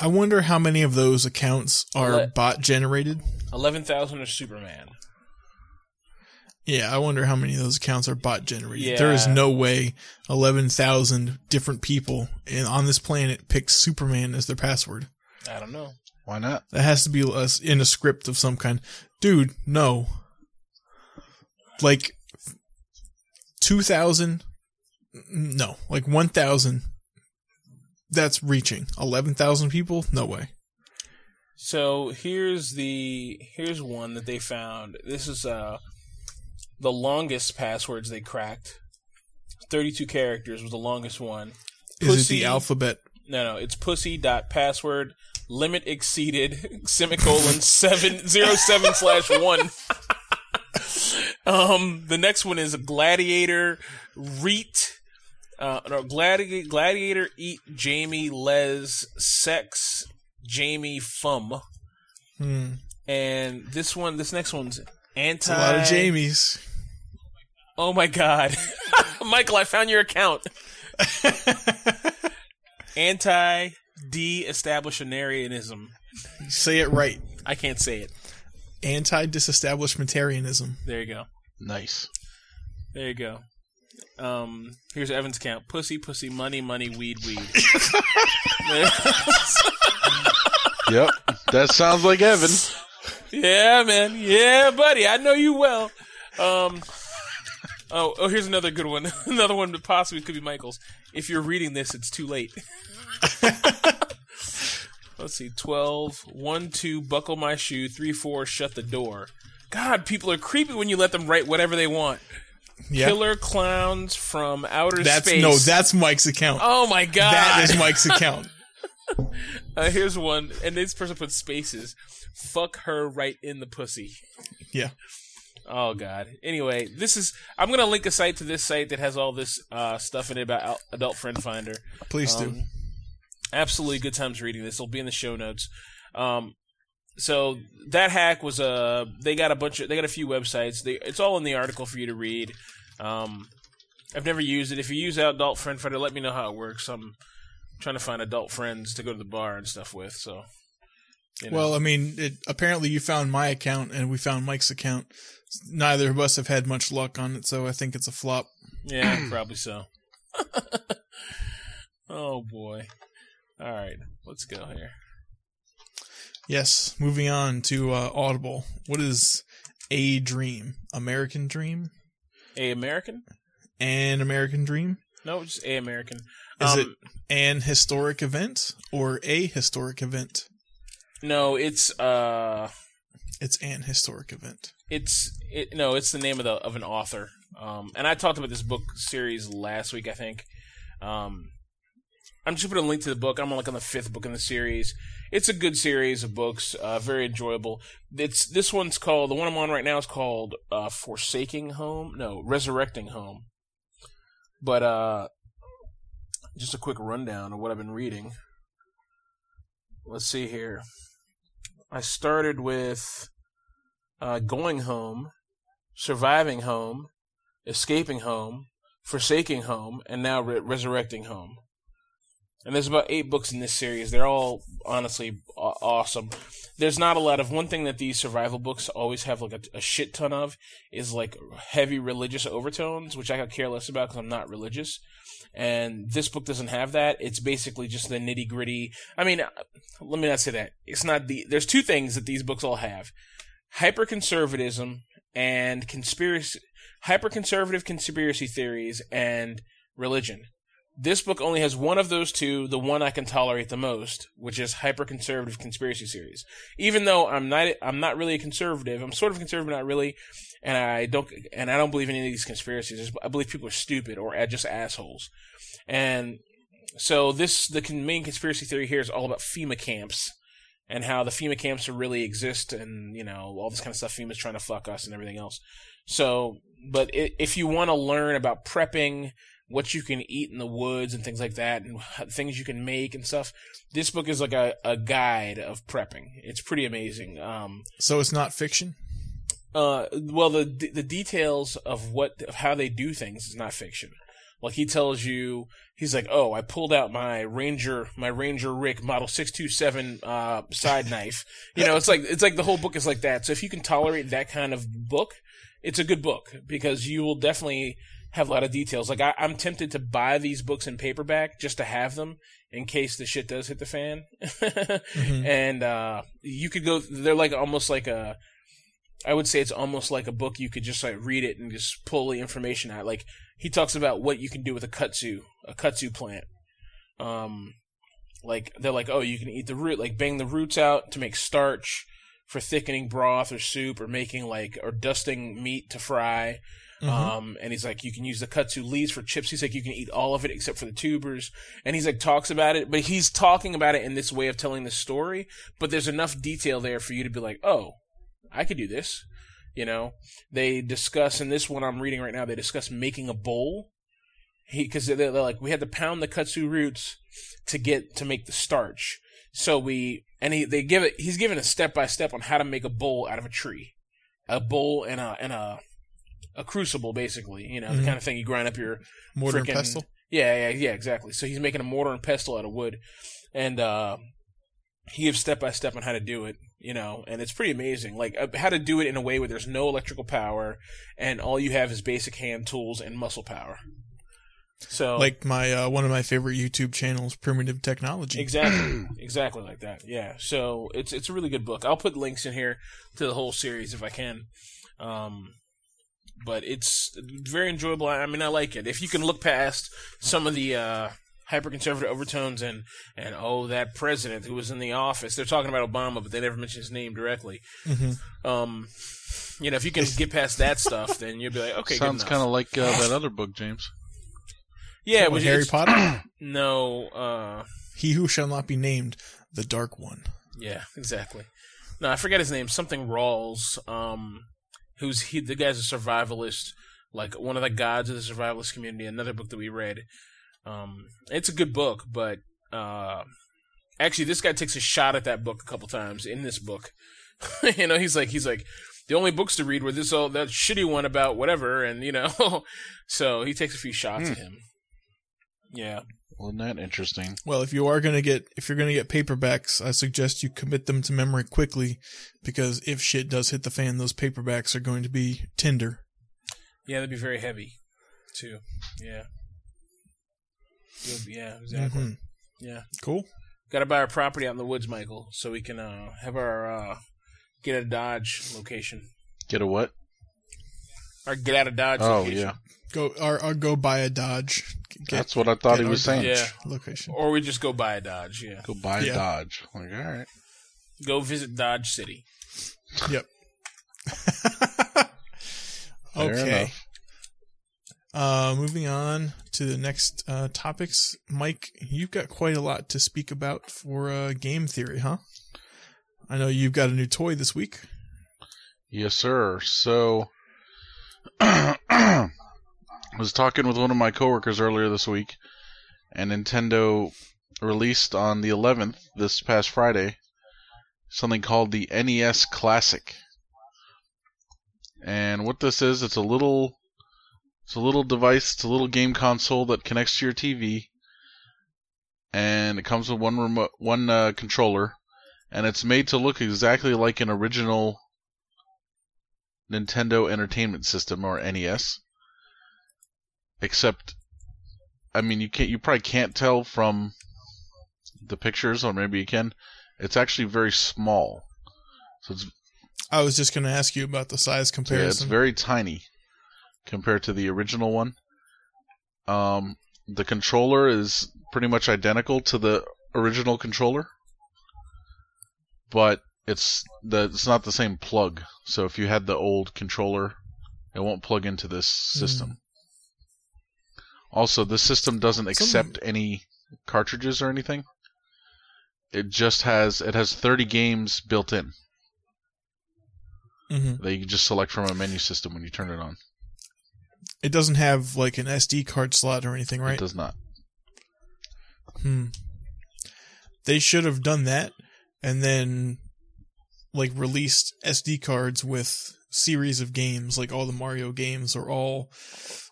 I wonder how many of those accounts are Ele- bot generated. Eleven thousand are Superman. Yeah, I wonder how many of those accounts are bot generated. Yeah. There is no way eleven thousand different people in, on this planet pick Superman as their password. I don't know. Why not? That has to be in a script of some kind. Dude, no. Like two thousand, no. Like one thousand, that's reaching. eleven thousand people? No way. So here's the here's one that they found. This is uh the longest passwords they cracked. Thirty-two characters was the longest one. Pussy, is it the alphabet? No, no. It's pussy dot password limit exceeded semicolon seven zero seven slash one. Um, the next one is gladiator reet. Uh, no, gladiator gladiator eat Jamie les sex. Jamie Fum. Hmm. And this one, this next one's anti... It's a lot of Jamies. Oh my God. Michael, I found your account. Anti-de-establishmentarianism. Say it right. I can't say it. Anti-disestablishmentarianism. There you go. Nice. There you go. Um, here's Evan's account. Pussy, pussy, money, money, weed, weed. Yep, that sounds like Evan. Yeah, man. Yeah, buddy. I know you well. Um, oh, oh, here's another good one. Another one that possibly could be Michael's. If you're reading this, it's too late. Let's see. twelve, one, two, buckle my shoe, three, four, shut the door. God, people are creepy when you let them write whatever they want. Yep. Killer clowns from outer that's, space. No, that's Mike's account. Oh, my God. That is Mike's account. Uh, here's one, and this person puts spaces. Fuck her right in the pussy. Yeah. Oh, God. Anyway, this is... I'm going to link a site to this site that has all this uh, stuff in it about Adult Friend Finder. Please um, do. Absolutely good times reading this. It'll be in the show notes. Um, so, that hack was a... They got a bunch of... They got a few websites. They, it's all in the article for you to read. Um, I've never used it. If you use Adult Friend Finder, let me know how it works. I'm... trying to find adult friends to go to the bar and stuff with, so. You know. Well, I mean, it, apparently you found my account and we found Mike's account. Neither of us have had much luck on it, so I think it's a flop. Yeah, probably so. Oh, boy. All right, let's go here. Yes, moving on to uh, Audible. What is A Dream? American Dream? A American? An American Dream? No, just A American. Is um, it an historic event or a historic event? No, it's uh, it's an historic event. It's it, no, it's the name of the of an author. Um, and I talked about this book series last week, I think. Um, I'm just putting a link to the book. I'm on like on the fifth book in the series. It's a good series of books, uh, very enjoyable. It's this one's called the one I'm on right now is called uh, Forsaking Home. No, Resurrecting Home. But uh, just a quick rundown of what I've been reading. Let's see here. I started with uh, Going Home, Surviving Home, Escaping Home, Forsaking Home, and now re- Resurrecting Home. And there's about eight books in this series. They're all honestly aw- awesome. There's not a lot of... One thing that these survival books always have like a, a shit ton of is like heavy religious overtones, which I could care less about because I'm not religious. And this book doesn't have that. It's basically just the nitty gritty. I mean, let me not say that. It's not the... There's two things that these books all have: hyperconservatism and conspiracy, hyperconservative conspiracy theories and religion. This book only has one of those two, the one I can tolerate the most, which is hyper-conservative conspiracy series. Even though I'm not, I'm not really a conservative. I'm sort of a conservative, not really, and I don't, and I don't believe in any of these conspiracies. I believe people are stupid or just assholes. And so this, the main conspiracy theory here is all about FEMA camps and how the FEMA camps really exist, and you know all this kind of stuff. FEMA's trying to fuck us and everything else. So, but if you want to learn about prepping, what you can eat in the woods and things like that, and things you can make and stuff. This book is like a, a guide of prepping. It's pretty amazing. Um, so it's not fiction? Uh, well, the the details of what of how they do things is not fiction. Like he tells you, he's like, oh, I pulled out my Ranger, my Ranger Rick Model six twenty-seven uh, side knife. You know, it's like it's like the whole book is like that. So if you can tolerate that kind of book, it's a good book because you will definitely have a lot of details. Like, I, I'm tempted to buy these books in paperback just to have them in case the shit does hit the fan. mm-hmm. And uh, you could go, they're like almost like a, I would say it's almost like a book you could just like read it and just pull the information out. Like, he talks about what you can do with a kudzu, a kudzu plant. Um, like, they're like, oh, you can eat the root, like bang the roots out to make starch for thickening broth or soup, or making like, or dusting meat to fry. Mm-hmm. Um, and he's like, you can use the kudzu leaves for chips. He's like, you can eat all of it except for the tubers. And he's like, talks about it, but he's talking about it in this way of telling the story, but there's enough detail there for you to be like, oh, I could do this. You know, they discuss in this one I'm reading right now, they discuss making a bowl. He, because they're, they're like, we had to pound the kudzu roots to get to make the starch. So we, and he, they give it. He's given a step by step on how to make a bowl out of a tree, a bowl and a and a, a crucible, basically. You know, mm-hmm. the kind of thing you grind up your mortar frickin', and pestle. Yeah, yeah, yeah, exactly. So he's making a mortar and pestle out of wood, and uh, he gives step by step on how to do it. You know, and it's pretty amazing, like uh, how to do it in a way where there's no electrical power, and all you have is basic hand tools and muscle power. So, like my uh, one of my favorite YouTube channels, Primitive Technology. Exactly, exactly like that. Yeah. So it's it's a really good book. I'll put links in here to the whole series if I can. Um, but it's very enjoyable. I mean, I like it. If you can look past some of the uh, hyper-conservative overtones and and oh, that president who was in the office. They're talking about Obama, but they never mention his name directly. Mm-hmm. Um, you know, if you can get past that stuff, then you'll be like, okay, sounds kind of like uh, that other book, James. Yeah, it was Harry Potter. no, uh, He Who Shall Not Be Named, the Dark One. Yeah, exactly. No, I forget his name. Something Rawls. Um, who's he? The guy's a survivalist, like one of the gods of the survivalist community. Another book that we read. Um, it's a good book, but uh, actually, this guy takes a shot at that book a couple times in this book. you know, he's like, he's like. The only books to read were this old that shitty one about whatever, and you know, so he takes a few shots mm. at him. Yeah. Well, not interesting. Well, if you are going to get, if you're going to get paperbacks, I suggest you commit them to memory quickly, because if shit does hit the fan, those paperbacks are going to be tender. Yeah, they'd be very heavy, too. Yeah. Be, yeah, exactly. Mm-hmm. Yeah. Cool. Got to buy our property out in the woods, Michael, so we can uh, have our uh, get a Dodge location. Get a what? Our get out of Dodge oh, location. Oh, yeah. Go or, or go buy a Dodge. Get, That's what I thought he was saying. Yeah. Location. Or we just go buy a Dodge, yeah. Go buy yeah. a Dodge. Like, all right. Go visit Dodge City. Yep. Okay. Uh, moving on to the next uh, topics. Mike, you've got quite a lot to speak about for uh, game theory, huh? I know you've got a new toy this week. Yes, sir. So... I was talking with one of my coworkers earlier this week, and Nintendo released on the eleventh, this past Friday, something called the N E S Classic. And what this is, it's a little, it's a little device, it's a little game console that connects to your T V, and it comes with one remote, one uh, controller, and it's made to look exactly like an original Nintendo Entertainment System or N E S. Except, I mean, you can't. You probably can't tell from the pictures, or maybe you can. It's actually very small. So it's. I was just going to ask you about the size comparison. Yeah, it's very tiny compared to the original one. Um, the controller is pretty much identical to the original controller, but it's the it's not the same plug. So if you had the old controller, it won't plug into this system. Mm. Also, the system doesn't accept Some... any cartridges or anything. It just has it has thirty games built in. Mm-hmm. That you can just select from a menu system when you turn it on. It doesn't have like an S D card slot or anything, right? It does not. Hmm. They should have done that and then like released S D cards with series of games, like all the Mario games or all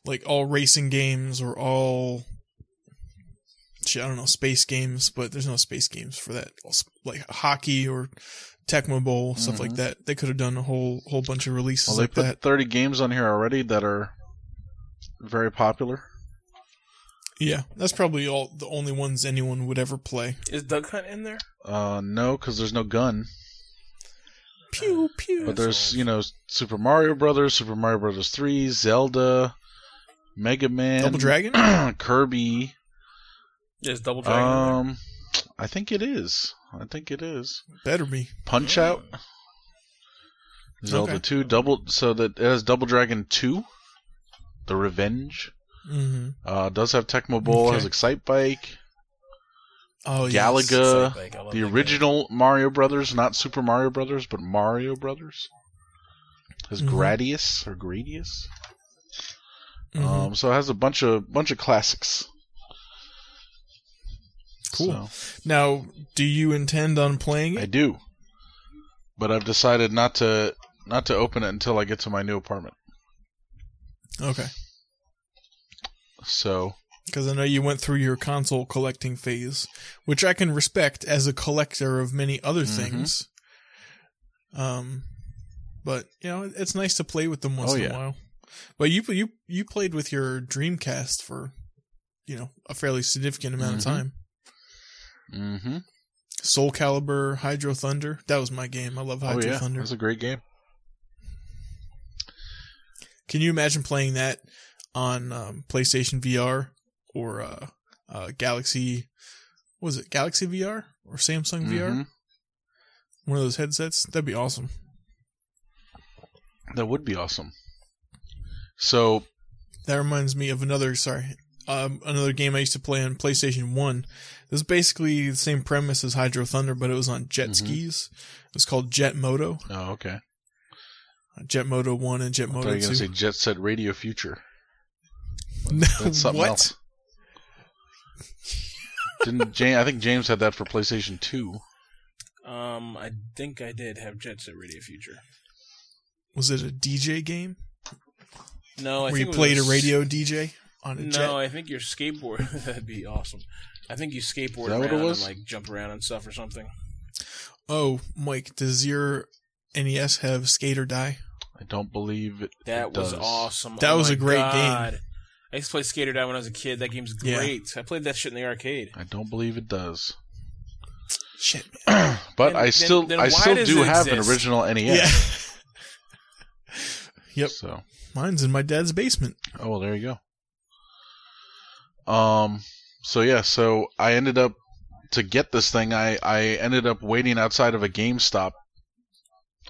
like all racing games or all shit, I don't know, space games, but there's no space games for that. Like hockey or Tecmo Bowl, stuff mm-hmm. like that. They could have done a whole whole bunch of releases well, they like put that. thirty games on here already that are very popular. Yeah, that's probably all the only ones anyone would ever play. Is Duck Hunt in there? Uh, no, because there's no gun. Pew pew. But there's you know Super Mario Brothers, Super Mario Brothers three, Zelda, Mega Man, Double Dragon, Kirby. Is Double Dragon? Um, in there? I think it is. I think it is. Better be. Punch Out, Zelda okay. two, double so that it has Double Dragon two, The Revenge. Mm-hmm. Uh, does have Tecmo Bowl? Okay. Has Excite Bike. Oh, Galaga, yes. Bike. The original game. Mario Brothers, not Super Mario Brothers, but Mario Brothers. Has mm-hmm. Gradius or Gradius. Mm-hmm. Um, so it has a bunch of bunch of classics. Cool. So, now, do you intend on playing it? I do, but I've decided not to not to open it until I get to my new apartment. Okay. So, because I know you went through your console collecting phase, which I can respect as a collector of many other mm-hmm. things. Um, but you know, it's nice to play with them once oh, in yeah. a while. But you you you played with your Dreamcast for, you know, a fairly significant amount mm-hmm. of time. Mm-hmm. Soul Calibur, Hydro Thunder. That was my game. I love Hydro oh, yeah. Thunder. That's a great game. Can you imagine playing that on um, PlayStation V R or uh, uh, Galaxy? What was it, Galaxy V R or Samsung mm-hmm. V R? One of those headsets. That'd be awesome. That would be awesome. So that reminds me of another. Sorry. Um, another game I used to play on PlayStation one. It was basically the same premise as Hydro Thunder, but it was on jet mm-hmm. skis. It was called Jet Moto. Oh, okay. Jet Moto one and Jet I Moto two. I thought you were going to say Jet Set Radio Future. No, that's something what? Else. Didn't James, I think James had that for PlayStation two. Um, I think I did have Jet Set Radio Future. Was it a D J game? No, I Where think you it played was... a radio D J? On a no, jet? I think your skateboard. That'd be awesome. I think you skateboard around and like jump around and stuff or something. Oh, Mike, does your N E S have Skate or Die? I don't believe it. That it was does. Awesome. That oh was a great God. game. I used to play Skate or Die when I was a kid. That game's great. Yeah. I played that shit in the arcade. I don't believe it does. Shit, man. But then, I still, then, then I still do have exist? an original N E S. Yeah. Yep. So mine's in my dad's basement. Oh, well, there you go. Um, so yeah, so I ended up, to get this thing, I, I ended up waiting outside of a GameStop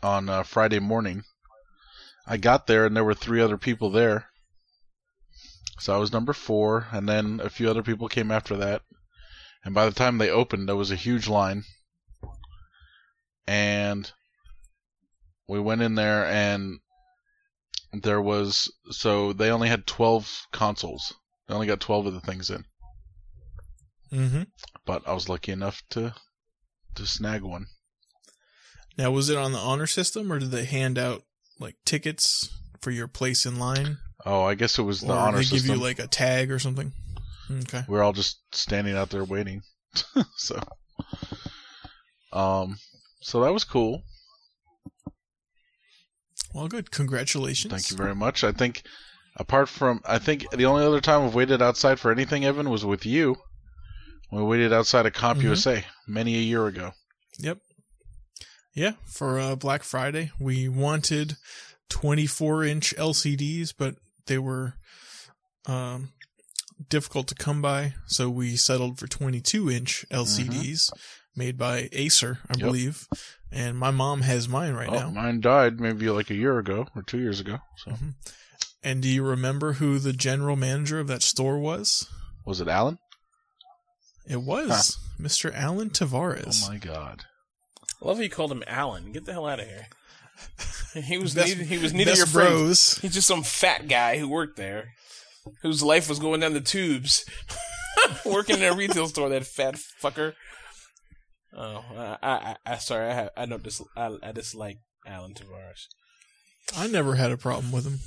on uh, Friday morning. I got there and there were three other people there. So I was number four, and then a few other people came after that. And by the time they opened, there was a huge line. And we went in there and there was, so they only had twelve consoles. I only got twelve of the things in. Mm-hmm. But I was lucky enough to to snag one. Now, was it on the honor system, or did they hand out like tickets for your place in line? Oh, I guess it was the or honor system. Did they give you like a tag or something? Okay. We were all just standing out there waiting. so, um, so that was cool. Well, good. Congratulations. Thank you very much. I think... Apart from, I think the only other time I've waited outside for anything, Evan, was with you. We waited outside of CompUSA mm-hmm. many a year ago. Yep. Yeah, for uh, Black Friday, we wanted twenty-four inch L C Ds, but they were um, difficult to come by, so we settled for twenty-two inch L C Ds mm-hmm. made by Acer, I yep. believe. And my mom has mine right oh, now. Mine died maybe like a year ago or two years ago. So. Mm-hmm. And do you remember who the general manager of that store was? Was it Alan? It was. Huh. Mister Alan Tavares. Oh, my God. I love how you called him Alan. Get the hell out of here. He was best, neither, he was neither your bros. Friend. He's just some fat guy who worked there, whose life was going down the tubes. Working in a retail store, that fat fucker. Oh, I, I, I sorry. I, have, I, don't dis, I, I dislike Alan Tavares. I never had a problem with him.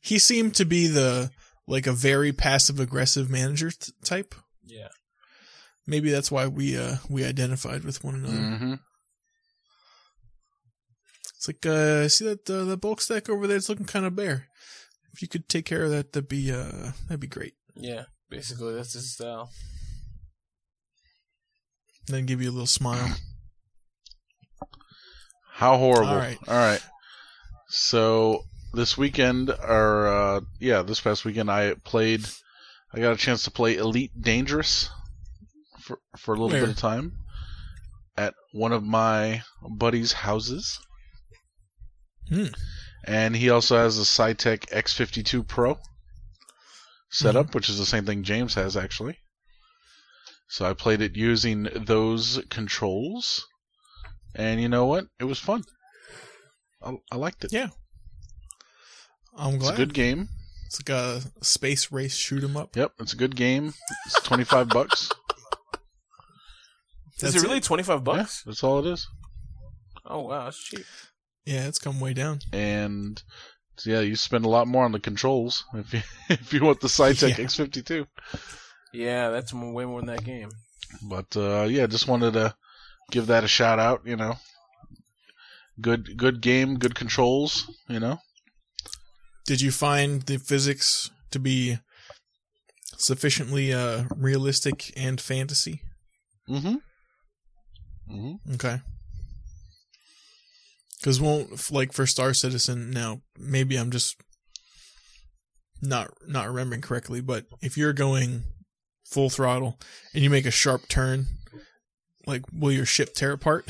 He seemed to be the, like, a very passive-aggressive manager t- type. Yeah. Maybe that's why we uh, we identified with one another. Mm-hmm. It's like, uh, see that, uh, that bulk stack over there? It's looking kind of bare. If you could take care of that, that'd be, uh, that'd be great. Yeah, basically, that's his style. Then give you a little smile. How horrible. All right. All right. So, this weekend, or, uh, yeah, this past weekend, I played, I got a chance to play Elite Dangerous for, for a little Where? bit of time at one of my buddy's houses. Hmm. And he also has a Cytec X fifty-two Pro setup, mm-hmm. which is the same thing James has, actually. So I played it using those controls, and you know what? It was fun. I, I liked it. Yeah, I'm glad. It's a good game. It's like a space race shoot 'em up. Yep, it's a good game. It's twenty-five bucks. That's is it really it? twenty-five bucks? Yeah, that's all it is. Oh wow, that's cheap. Yeah, it's come way down. And, so yeah, you spend a lot more on the controls if you, if you want the Cytec yeah. X fifty-two. Yeah, that's way more than that game. But, uh, yeah, just wanted to give that a shout-out, you know. Good good game, good controls, you know. Did you find the physics to be sufficiently uh, realistic and fantasy? Mm-hmm. Mm-hmm. Okay. Because, won't like, for Star Citizen, now, maybe I'm just not not remembering correctly, but if you're going full throttle and you make a sharp turn, like, will your ship tear apart?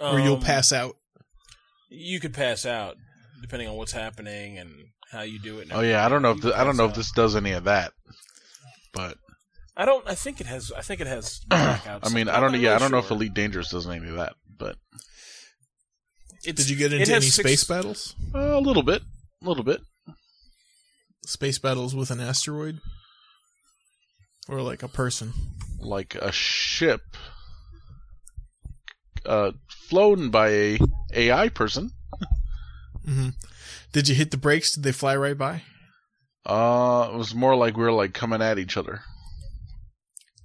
Or um, you'll pass out? You could pass out, depending on what's happening and how you do it. Oh, yeah, I don't know, if the, I don't know if this does any of that, but... I don't. I think it has. I think it has. I mean, I don't. Yeah, really I don't sure. know if Elite Dangerous does any of that. But it's, did you get into any six, space battles? Uh, a little bit. A little bit. Space battles with an asteroid, or like a person, like a ship, uh, flown by a AI person. Mm-hmm. Did you hit the brakes? Did they fly right by? Uh, it was more like we were like coming at each other.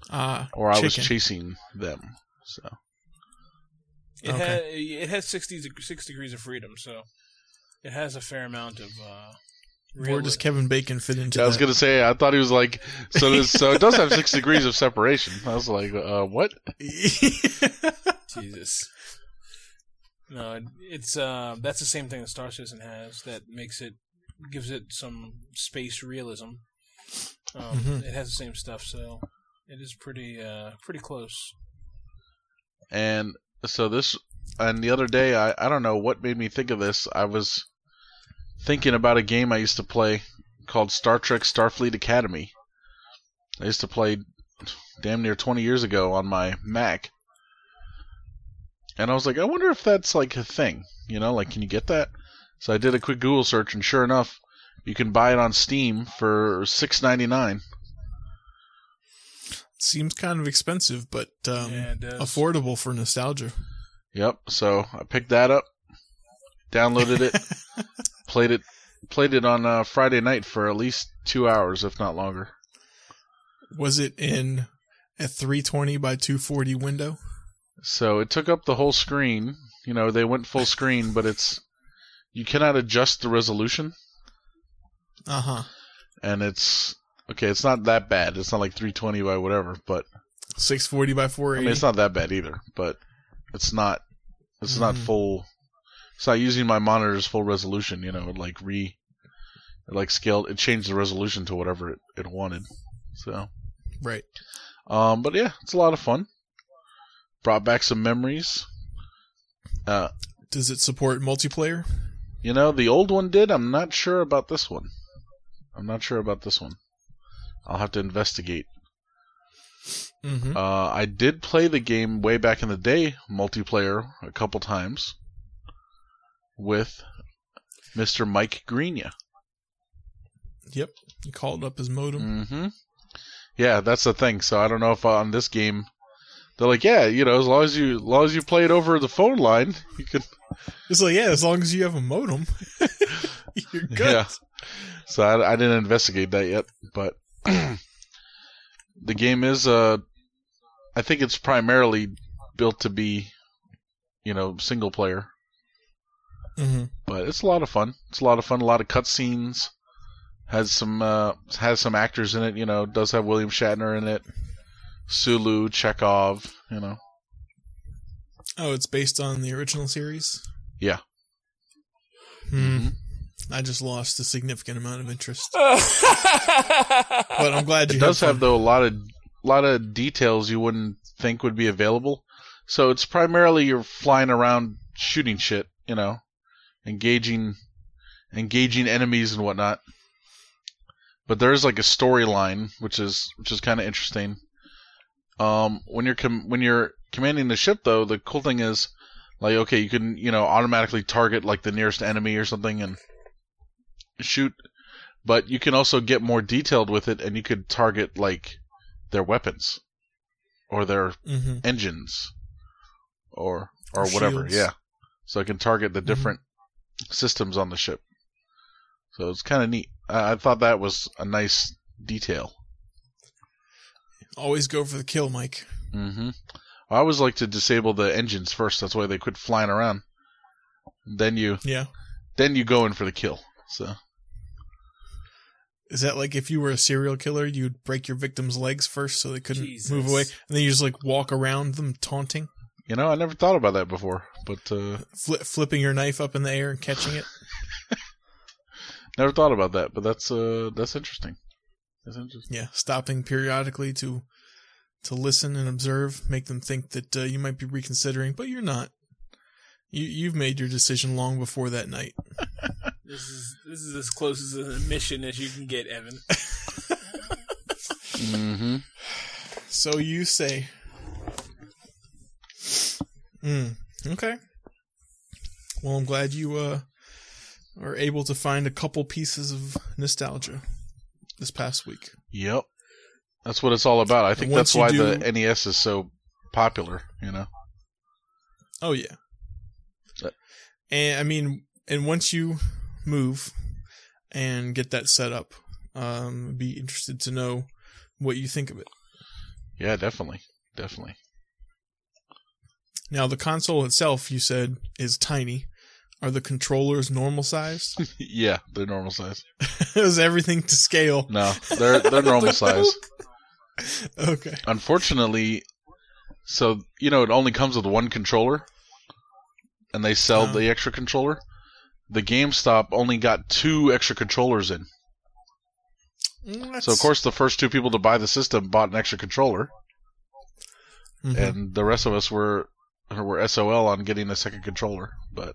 Uh, or I chicken. was chasing them. So it okay. has it has sixty six degrees of freedom, so it has a fair amount of. Uh, Where does Kevin Bacon fit into? Yeah, I was that? gonna say I thought he was like so. This, so it does have six degrees of separation. I was like, uh, what? Jesus. No, it's uh, that's the same thing that Star Citizen has that makes it gives it some space realism. Um, mm-hmm. It has the same stuff, so. It is pretty, uh, pretty close. And so this, and the other day, I, I don't know what made me think of this. I was thinking about a game I used to play called Star Trek Starfleet Academy. I used to play damn near twenty years ago on my Mac. And I was like, I wonder if that's like a thing. You know, like, can you get that? So I did a quick Google search, and sure enough, you can buy it on Steam for six ninety-nine. Seems kind of expensive, but um, yeah, affordable for nostalgia. Yep. So I picked that up, downloaded it, played it, played it on uh, Friday night for at least two hours, if not longer. Was it in a three twenty by two forty window? So it took up the whole screen. You know, they went full screen, but it's you cannot adjust the resolution. Uh huh. And it's. Okay, it's not that bad. It's not like three twenty by whatever, but six forty by four eighty. I mean, it's not that bad either, but it's not it's mm-hmm. not full. It's not using my monitor's full resolution, you know, it like re it like scaled it changed the resolution to whatever it, it wanted. So, right. Um, but yeah, it's a lot of fun. Brought back some memories. Uh, does it support multiplayer? You know, the old one did. I'm not sure about this one. I'm not sure about this one. I'll have to investigate. Mm-hmm. Uh, I did play the game way back in the day, multiplayer, a couple times with Mister Mike Grenia. Yep, he called up his modem. Mm-hmm. Yeah, that's the thing. So I don't know if on this game, they're like, yeah, you know, as long as you, as long as you play it over the phone line, you can. It's like, yeah, as long as you have a modem, you're good. Yeah. So I, I didn't investigate that yet, but. The game is, uh, I think it's primarily built to be, you know, single player. Mm-hmm. But it's a lot of fun. It's a lot of fun. A lot of cutscenes. Has some uh, has some actors in it. You know, does have William Shatner in it. Sulu, Chekhov. You know. Oh, it's based on the original series? Yeah. Mm. I just lost a significant amount of interest. But I'm glad you It does have, though, a lot of a lot of details you wouldn't think would be available. So it's primarily you're flying around shooting shit, you know, engaging engaging enemies and whatnot. But there is like a storyline, which is which is kind of interesting. Um, when you're com- when you're commanding the ship, though, the cool thing is, like, okay, you can, you know, automatically target, like, the nearest enemy or something and shoot, but you can also get more detailed with it, and you could target, like, their weapons, or their mm-hmm. engines, or or Shields. Whatever, yeah. So I can target the different mm-hmm. systems on the ship. So it's kind of neat. I-, I thought that was a nice detail. Always go for the kill, Mike. Mm-hmm. I always like to disable the engines first. That's why they quit flying around. Then you, yeah. Then you go in for the kill. So, is that like if you were a serial killer, you'd break your victim's legs first so they couldn't Jesus. move away, and then you just like walk around them taunting? You know, I never thought about that before. But uh, Fli- flipping your knife up in the air and catching it. Never thought about that, but that's uh, that's interesting. That's interesting. Yeah, stopping periodically to. To listen and observe, make them think that uh, you might be reconsidering, but you're not. You you've made your decision long before that night. This is this is as close as an admission as you can get, Evan. Mm-hmm. So you say. Mm, okay. Well, I'm glad you uh are able to find a couple pieces of nostalgia this past week. Yep. That's what it's all about. I think that's why do, the N E S is so popular, you know? Oh, yeah. But, and, I mean, and once you move and get that set up, um, I'd be interested to know what you think of it. Yeah, definitely. Definitely. Now, the console itself, you said, is tiny. Are the controllers normal sized? Yeah, they're normal sized. Is everything to scale? No, they're they're normal sized. Okay. Unfortunately, so, you know, it only comes with one controller, and they sell um, the extra controller. The GameStop only got two extra controllers in. So, of course, the first two people to buy the system bought an extra controller, mm-hmm. and the rest of us were were S O L on getting a second controller, but...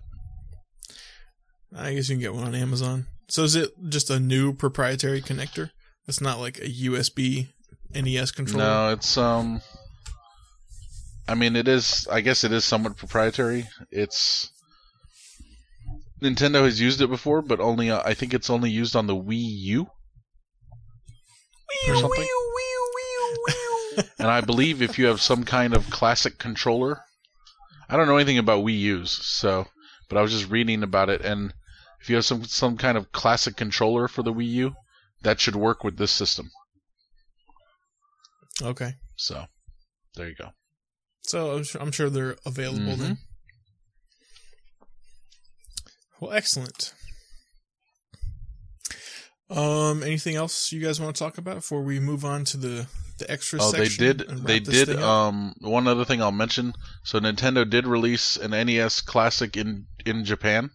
I guess you can get one on Amazon. So is it just a new proprietary connector? It's not like a U S B N E S controller? No, it's, um... I mean, it is... I guess it is somewhat proprietary. It's... Nintendo has used it before, but only... Uh, I think it's only used on the Wii U? Or something. And I believe if you have some kind of classic controller... I don't know anything about Wii U's, so... But I was just reading about it, and if you have some some kind of classic controller for the Wii U, that should work with this system. Okay. So, there you go. So, I'm sure, I'm sure they're available mm-hmm. then. Well, excellent. Um, anything else you guys want to talk about before we move on to the, the extra oh, section? Oh, they did. They did. Um, one other thing I'll mention. So, Nintendo did release an N E S Classic in in Japan,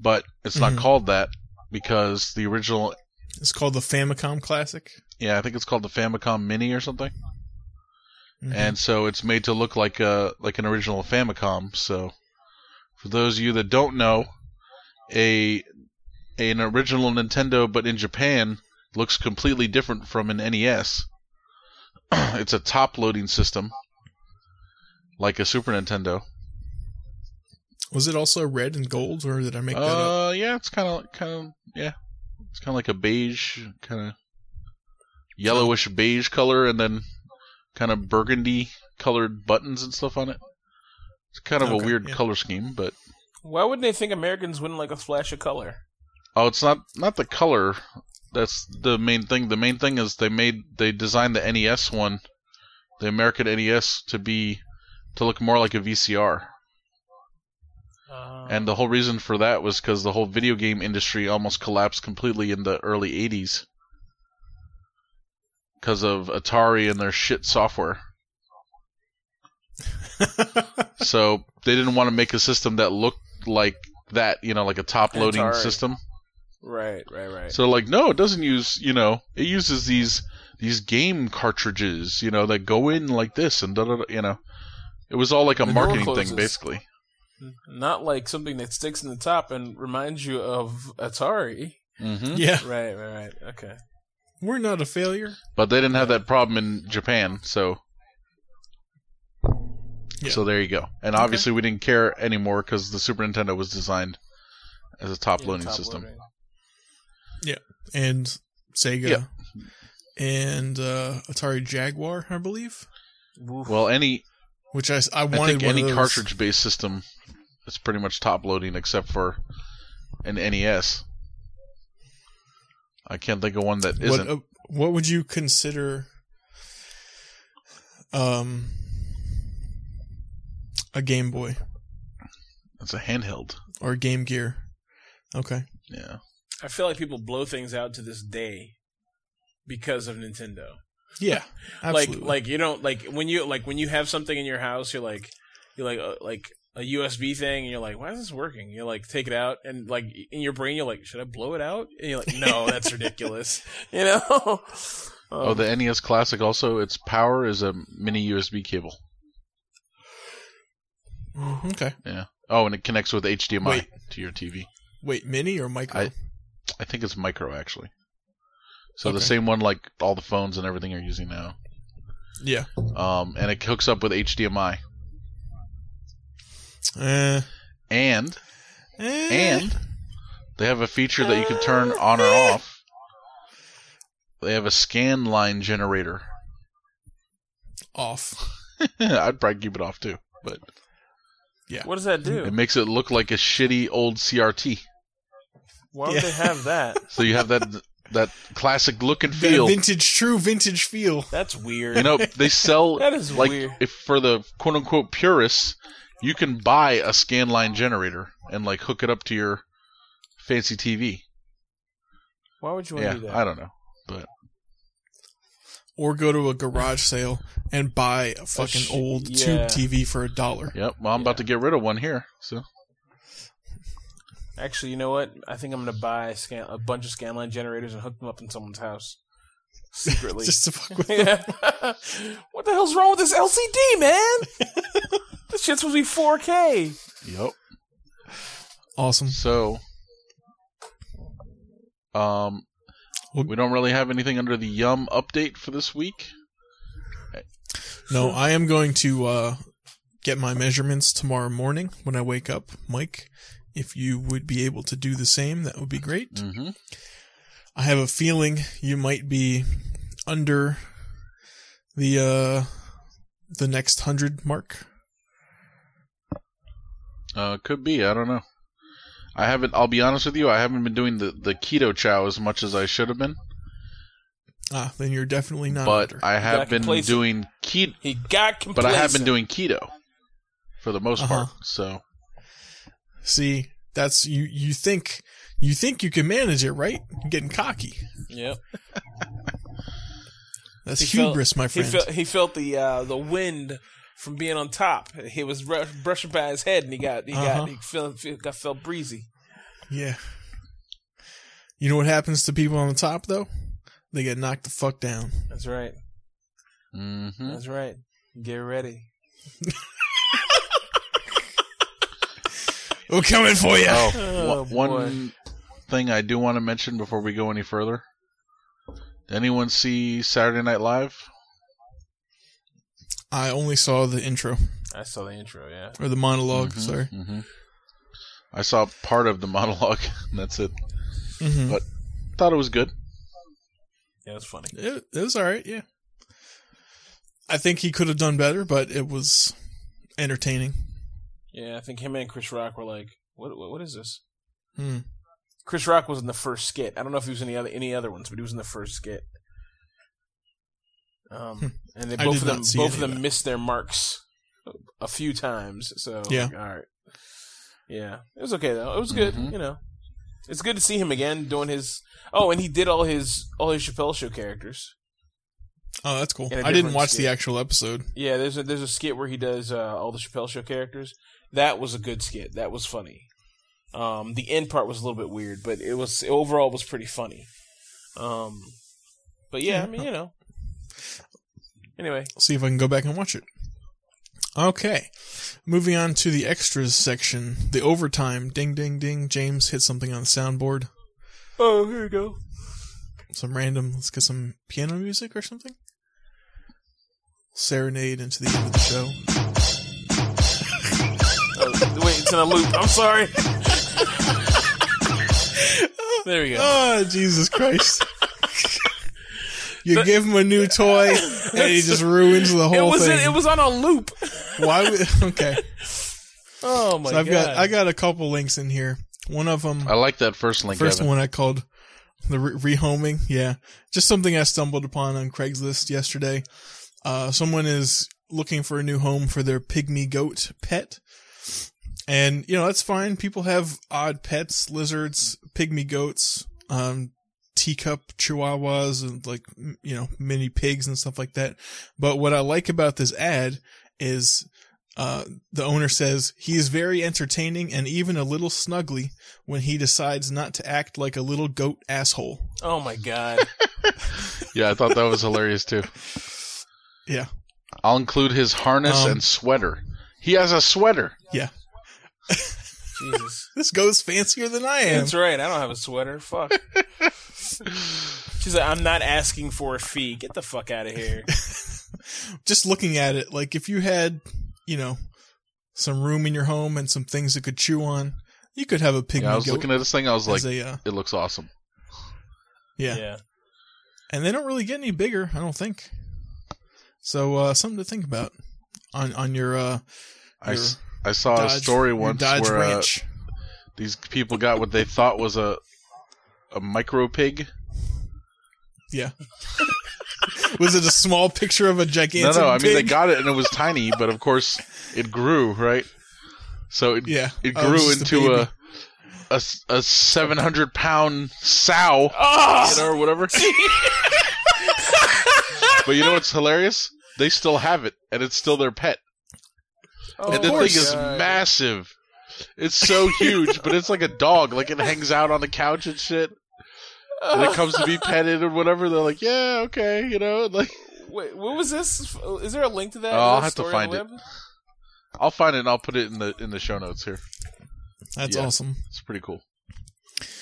but it's not mm-hmm. called that because the original. It's called the Famicom Classic. Yeah, I think it's called the Famicom Mini or something. Mm-hmm. And so it's made to look like a like an original Famicom. So, for those of you that don't know, a an original Nintendo, but in Japan, looks completely different from an N E S. It's a top-loading system, like a Super Nintendo. Was it also red and gold, or did I make uh, that up? Uh, yeah, it's kind of, kind of, yeah, it's kind of like a beige, kind of yellowish beige color, and then kind of burgundy-colored buttons and stuff on it. It's kind of okay, a weird yeah. color scheme, but why wouldn't they think Americans wouldn't like a flash of color? Oh, it's not, not the color. That's the main thing. The main thing is they made they designed the N E S one, the American N E S, to be to look more like a V C R. Um, and the whole reason for that was because the whole video game industry almost collapsed completely in the early eighties because of Atari and their shit software. So they didn't want to make a system that looked like that, you know, like a top-loading Atari. system. Right, right, right. So like, no, it doesn't use, you know, it uses these these game cartridges, you know, that go in like this and da da da, you know. It was all like a the marketing thing, basically. Not like something that sticks in the top and reminds you of Atari. Mm-hmm. Yeah. Right, right, right. Okay. We're not a failure. But they didn't have that problem in Japan, so... Yeah. So there you go. And okay. obviously we didn't care anymore because the Super Nintendo was designed as a top-loading yeah, top system. Loading. Yeah. And Sega. Yeah. And uh, Atari Jaguar, I believe. Well, any... Which I, I wanted I think any cartridge-based system is pretty much top-loading except for an N E S. I can't think of one that isn't. What, uh, what would you consider um, a Game Boy? That's a handheld. Or Game Gear. Okay. Yeah. I feel like people blow things out to this day because of Nintendo. Yeah, absolutely. like like you don't like when you like when you have something in your house, you're like you're like uh, like a U S B thing, and you're like, why is this working? You like take it out, and like in your brain, you're like, should I blow it out? And you're like, no, that's ridiculous, you know. um, oh, the N E S Classic also, its power is a mini U S B cable. Okay. Yeah. Oh, and it connects with H D M I Wait. to your T V. Wait, mini or micro? I, I think it's micro actually. So okay. the same one like all the phones and everything are using now. Yeah. Um, and it hooks up with H D M I. Uh, and uh, and they have a feature that you can turn on or off. They have a scan line generator. Off. I'd probably keep it off too, but yeah. What does that do? It makes it look like a shitty old C R T. Why would yeah. they have that? So you have that. That classic look and feel. That vintage, true vintage feel. That's weird. You know, they sell... that is like, weird. If for the quote-unquote purists, you can buy a scan line generator and, like, hook it up to your fancy T V. Why would you want yeah, to do that? I don't know. But Or go to a garage sale and buy a fucking a sh- old yeah. tube T V for a dollar. Yep. Well, I'm yeah. about to get rid of one here, so... Actually, you know what? I think I'm going to buy scan- a bunch of scanline generators and hook them up in someone's house. Secretly. Just to fuck with them. Yeah. What the hell's wrong with this L C D, man? This shit's supposed to be four K. Yep. Awesome. So, um, we don't really have anything under the Yum update for this week. No, I am going to uh, get my measurements tomorrow morning when I wake up, Mike. If you would be able to do the same, that would be great. Mm-hmm. I have a feeling you might be under the uh, the next hundred mark. Uh, could be. I don't know. I haven't. I'll be honest with you. I haven't been doing the, the keto chow as much as I should have been. Ah, then you're definitely not. But under. I have been complacent. doing keto. He got complacent. But I have been doing keto for the most uh-huh. part. So. See, that's you. You think you think you can manage it, right? You're getting cocky. Yep. That's he hubris, felt, my friend. He felt, he felt the uh, the wind from being on top. He was r- brushing by his head, and he got he uh-huh. got he felt, got felt breezy. Yeah. You know what happens to people on the top though? They get knocked the fuck down. That's right. Mm-hmm. That's right. Get ready. We're coming for you. Oh, one, oh, one thing I do want to mention before we go any further. Did anyone see Saturday Night Live? I only saw the intro. I saw the intro, yeah. Or the monologue, mm-hmm, sorry. Mm-hmm. I saw part of the monologue, and that's it. Mm-hmm. But thought it was good. Yeah, it was funny. It, it was all right, yeah. I think he could have done better, but it was entertaining. Yeah, I think him and Chris Rock were like, "What? What, what is this?" Hmm. Chris Rock was in the first skit. I don't know if he was in any other any other ones, but he was in the first skit. Um, and they, both of them both of them missed their marks a few times. So yeah, like, all right, Yeah, it was okay though. It was good, mm-hmm. you know. It's good to see him again doing his. Oh, and he did all his all his Chappelle Show characters. Oh, that's cool. I didn't watch skit. the actual episode. Yeah, there's a, there's a skit where he does uh, all the Chappelle Show characters. That was a good skit. That was funny. Um, the end part was a little bit weird, but it was overall was pretty funny. Um, but yeah, yeah, I mean, you know. Anyway, I'll see if I can go back and watch it. Okay, moving on to the extras section. The overtime. Ding, ding, ding. James hit something on the soundboard. Oh, here we go. Some random. Let's get some piano music or something. Serenade into the end of the show. Oh, wait, it's in a loop. I'm sorry. There we go. Oh, Jesus Christ. You the, give him a new toy, and he just ruins the whole it was, thing. It was on a loop. Why? Would, okay. Oh my so I've god! Got, I got a couple links in here. One of them. I like that first link. First Evan. one I called the re- rehoming. Yeah, just something I stumbled upon on Craigslist yesterday. Uh, someone is looking for a new home for their pygmy goat pet, and you know that's fine. People have odd pets: lizards, pygmy goats. Um. Teacup chihuahuas and like, you know, mini pigs and stuff like that. But what I like about this ad is uh, the owner says he is very entertaining and even a little snuggly when he decides not to act like a little goat asshole. Oh my God. Yeah, I thought that was hilarious too. Yeah. I'll include his harness um, and sweater. He has a sweater. Yeah. Jesus. This goes fancier than I am. That's right. I don't have a sweater. Fuck. She's like, I'm not asking for a fee. Get the fuck out of here. Just looking at it, like if you had, you know, some room in your home and some things that could chew on, you could have a pygmy yeah, I was goat looking at this thing. I was like, a, uh, it looks awesome. Yeah. yeah. And they don't really get any bigger, I don't think. So uh, something to think about on on your. Uh, your I, I saw Dodge, a story once Dodge where uh, these people got what they thought was a. A micro pig? Yeah. Was it a small picture of a gigantic pig? No, no. I mean, they got it and it was tiny, but of course it grew, right? So it yeah. it grew oh, into a a, a, a seven hundred pound sow oh! you know, or whatever. But you know what's hilarious? They still have it, and it's still their pet. Oh, and the thing is uh, massive. It's so huge, but it's like a dog. Like it hangs out on the couch and shit. And it comes to be petted or whatever. They're like, yeah, okay, you know. Like, wait, what was this? Is there a link to that? Oh, I'll have to find it. I'll find it and I'll put it in the in the show notes here. That's yeah, awesome. It's pretty cool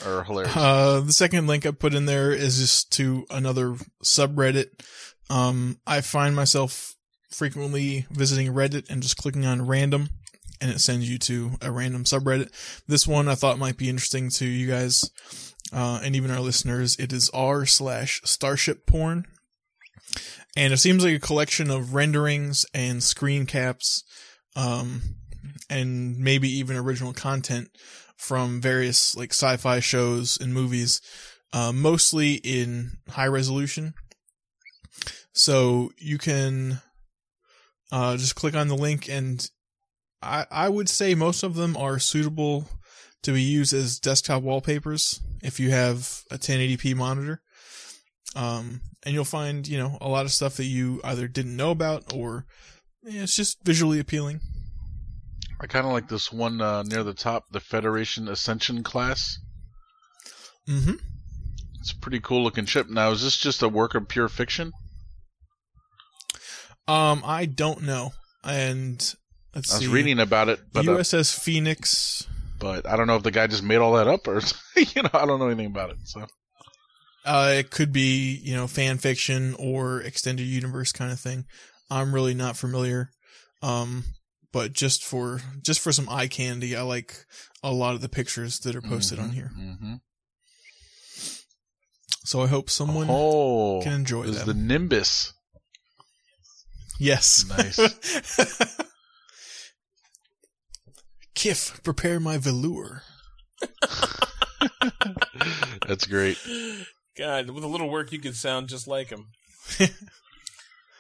or hilarious. Uh, the second link I put in there is just to another subreddit. Um, I find myself frequently visiting Reddit and just clicking on random, and it sends you to a random subreddit. This one I thought might be interesting to you guys uh, and even our listeners. It is r slash starship porn. And it seems like a collection of renderings and screen caps um, and maybe even original content from various like sci-fi shows and movies, uh, mostly in high resolution. So you can uh, just click on the link and I, I would say most of them are suitable to be used as desktop wallpapers if you have a ten eighty p monitor. Um, and you'll find, you know, a lot of stuff that you either didn't know about or yeah, it's just visually appealing. I kind of like this one uh, near the top, the Federation Ascension class. Mm-hmm. It's a pretty cool looking ship. Now, is this just a work of pure fiction? Um, I don't know. And... Let's I was see. reading about it, but U S S uh, Phoenix. But I don't know if the guy just made all that up, or you know, I don't know anything about it. So uh, it could be you know fan fiction or extended universe kind of thing. I'm really not familiar, um, but just for just for some eye candy, I like a lot of the pictures that are posted mm-hmm, on here. Mm-hmm. So I hope someone oh, can enjoy that. Is the Nimbus? Yes. Nice. Kif, prepare my velour. That's great. God, with a little work, you could sound just like him.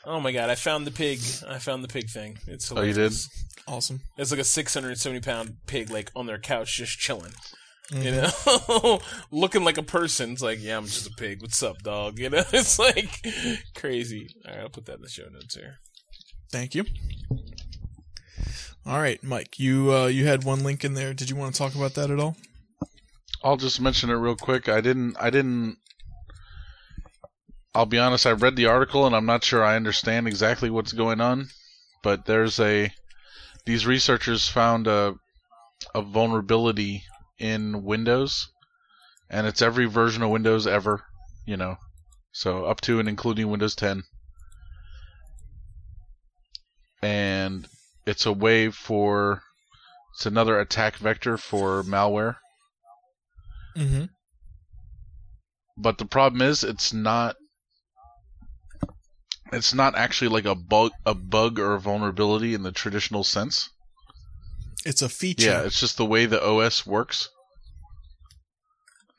Oh my god, I found the pig. I found the pig thing. It's hilarious. Oh, you did? Awesome. It's like a six hundred seventy pound pig, like, on their couch, just chilling. Mm-hmm. You know? Looking like a person. It's like, yeah, I'm just a pig. What's up, dog? You know? It's like crazy. Alright, I'll put that in the show notes here. Thank you. Alright, Mike, you uh, you had one link in there. Did you want to talk about that at all? I'll just mention it real quick. I didn't... I didn't I'll be honest, I've read the article and I'm not sure I understand exactly what's going on, but there's a... These researchers found a, a vulnerability in Windows, and it's every version of Windows ever, you know. So up to and including Windows ten. And it's a way for... It's another attack vector for malware. Mm-hmm. But the problem is, it's not... It's not actually like a bug, a bug or a vulnerability in the traditional sense. It's a feature. Yeah, it's just the way the O S works.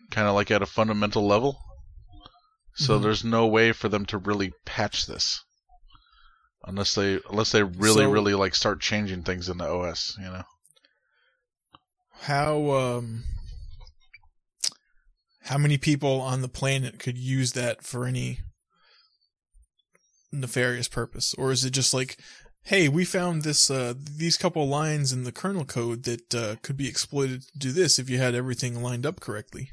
Kind of like at a fundamental level. So mm-hmm. there's no way for them to really patch this, unless they unless they really so, really like start changing things in the O S. You know. How um, how many people on the planet could use that for any nefarious purpose? Or is it just like, hey, we found this uh these couple lines in the kernel code that uh could be exploited to do this if you had everything lined up correctly?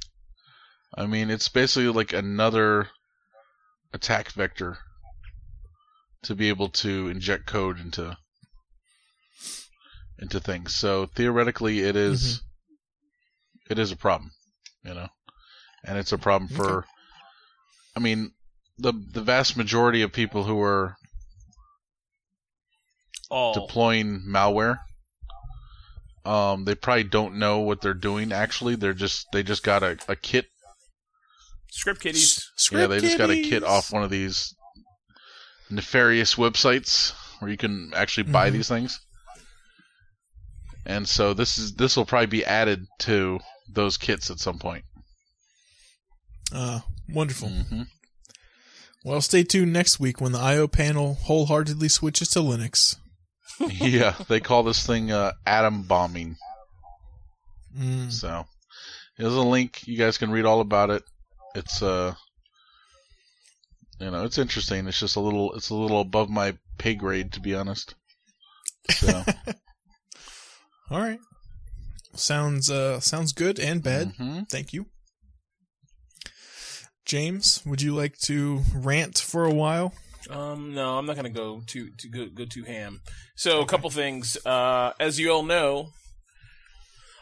I mean, it's basically like another attack vector to be able to inject code into into things. So theoretically it is mm-hmm. it is a problem, you know. And it's a problem for okay. I mean The the vast majority of people who are oh. deploying malware, um, they probably don't know what they're doing. Actually, they're just they just got a, a kit. Script kitties. Script yeah, they kitties. just got a kit off one of these nefarious websites where you can actually buy mm-hmm. these things. And so this is this will probably be added to those kits at some point. Uh wonderful. Mm-hmm. Well, stay tuned next week when the I O panel wholeheartedly switches to Linux. Yeah, they call this thing uh, atom bombing. Mm. So, there's a link. You guys can read all about it. It's uh, you know, it's interesting. It's just a little, it's a little above my pay grade, to be honest. So, all right, sounds uh, sounds good and bad. Mm-hmm. Thank you. James, would you like to rant for a while? Um, no, I'm not going to go too too go, go too ham. So, okay. A couple things. Uh, as you all know,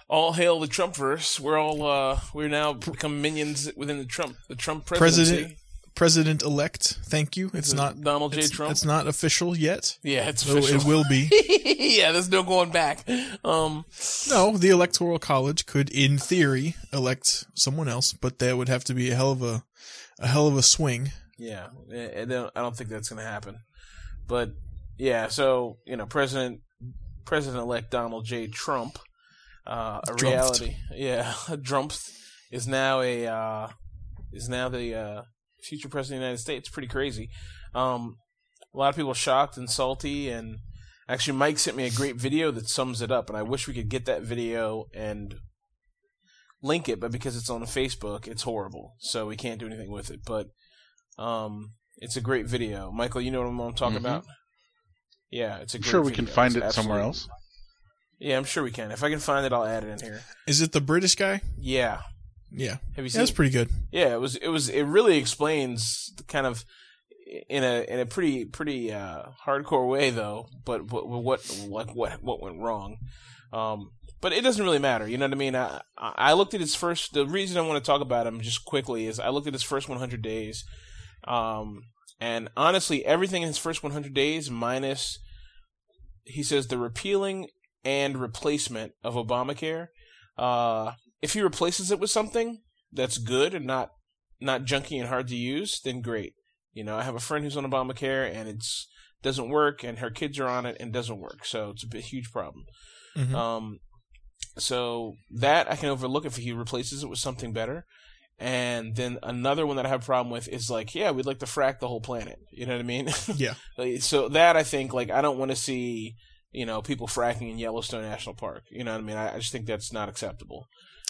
all hail the Trumpverse. We're all uh, we're now become minions within the Trump the Trump presidency. President President elect. Thank you. It's, it's not Donald J. It's, Trump. It's not official yet. Yeah, it's so official. It will be. Yeah, there's no going back. Um, no, the Electoral College could, in theory, elect someone else, but that would have to be a hell of a a hell of a swing. Yeah, I don't, I don't think that's going to happen. But yeah, so you know, President President elect Donald J. Trump, uh, a Drumped. reality, yeah, Trump is now a uh, is now the uh, future president of the United States. Pretty crazy. Um, a lot of people shocked and salty, and actually Mike sent me a great video that sums it up, and I wish we could get that video and link it, but because it's on Facebook, it's horrible, so we can't do anything with it. But um, it's a great video. Michael, you know what I'm talking mm-hmm. about? Yeah, it's a great video. I'm sure we video. can find it's it absolutely... somewhere else. Yeah, I'm sure we can. If I can find it, I'll add it in here. Is it the British guy? Yeah. Yeah, Have you seen yeah, that's pretty good. Yeah, it was. It was. It really explains the kind of in a in a pretty pretty uh, hardcore way, though. But what what what what went wrong? Um, but it doesn't really matter. You know what I mean? I I looked at his first. The reason I want to talk about him just quickly is I looked at his first one hundred days, um, and honestly, everything in his first one hundred days, minus he says the repealing and replacement of Obamacare. Uh, If he replaces it with something that's good and not not junky and hard to use, then great. You know, I have a friend who's on Obamacare and it doesn't work, and her kids are on it and doesn't work, so it's a big, huge problem. Mm-hmm. Um, so that I can overlook if he replaces it with something better. And then another one that I have a problem with is like, yeah, we'd like to frack the whole planet. You know what I mean? Yeah. So that, I think, like, I don't want to see, you know, people fracking in Yellowstone National Park. You know what I mean? I, I just think that's not acceptable.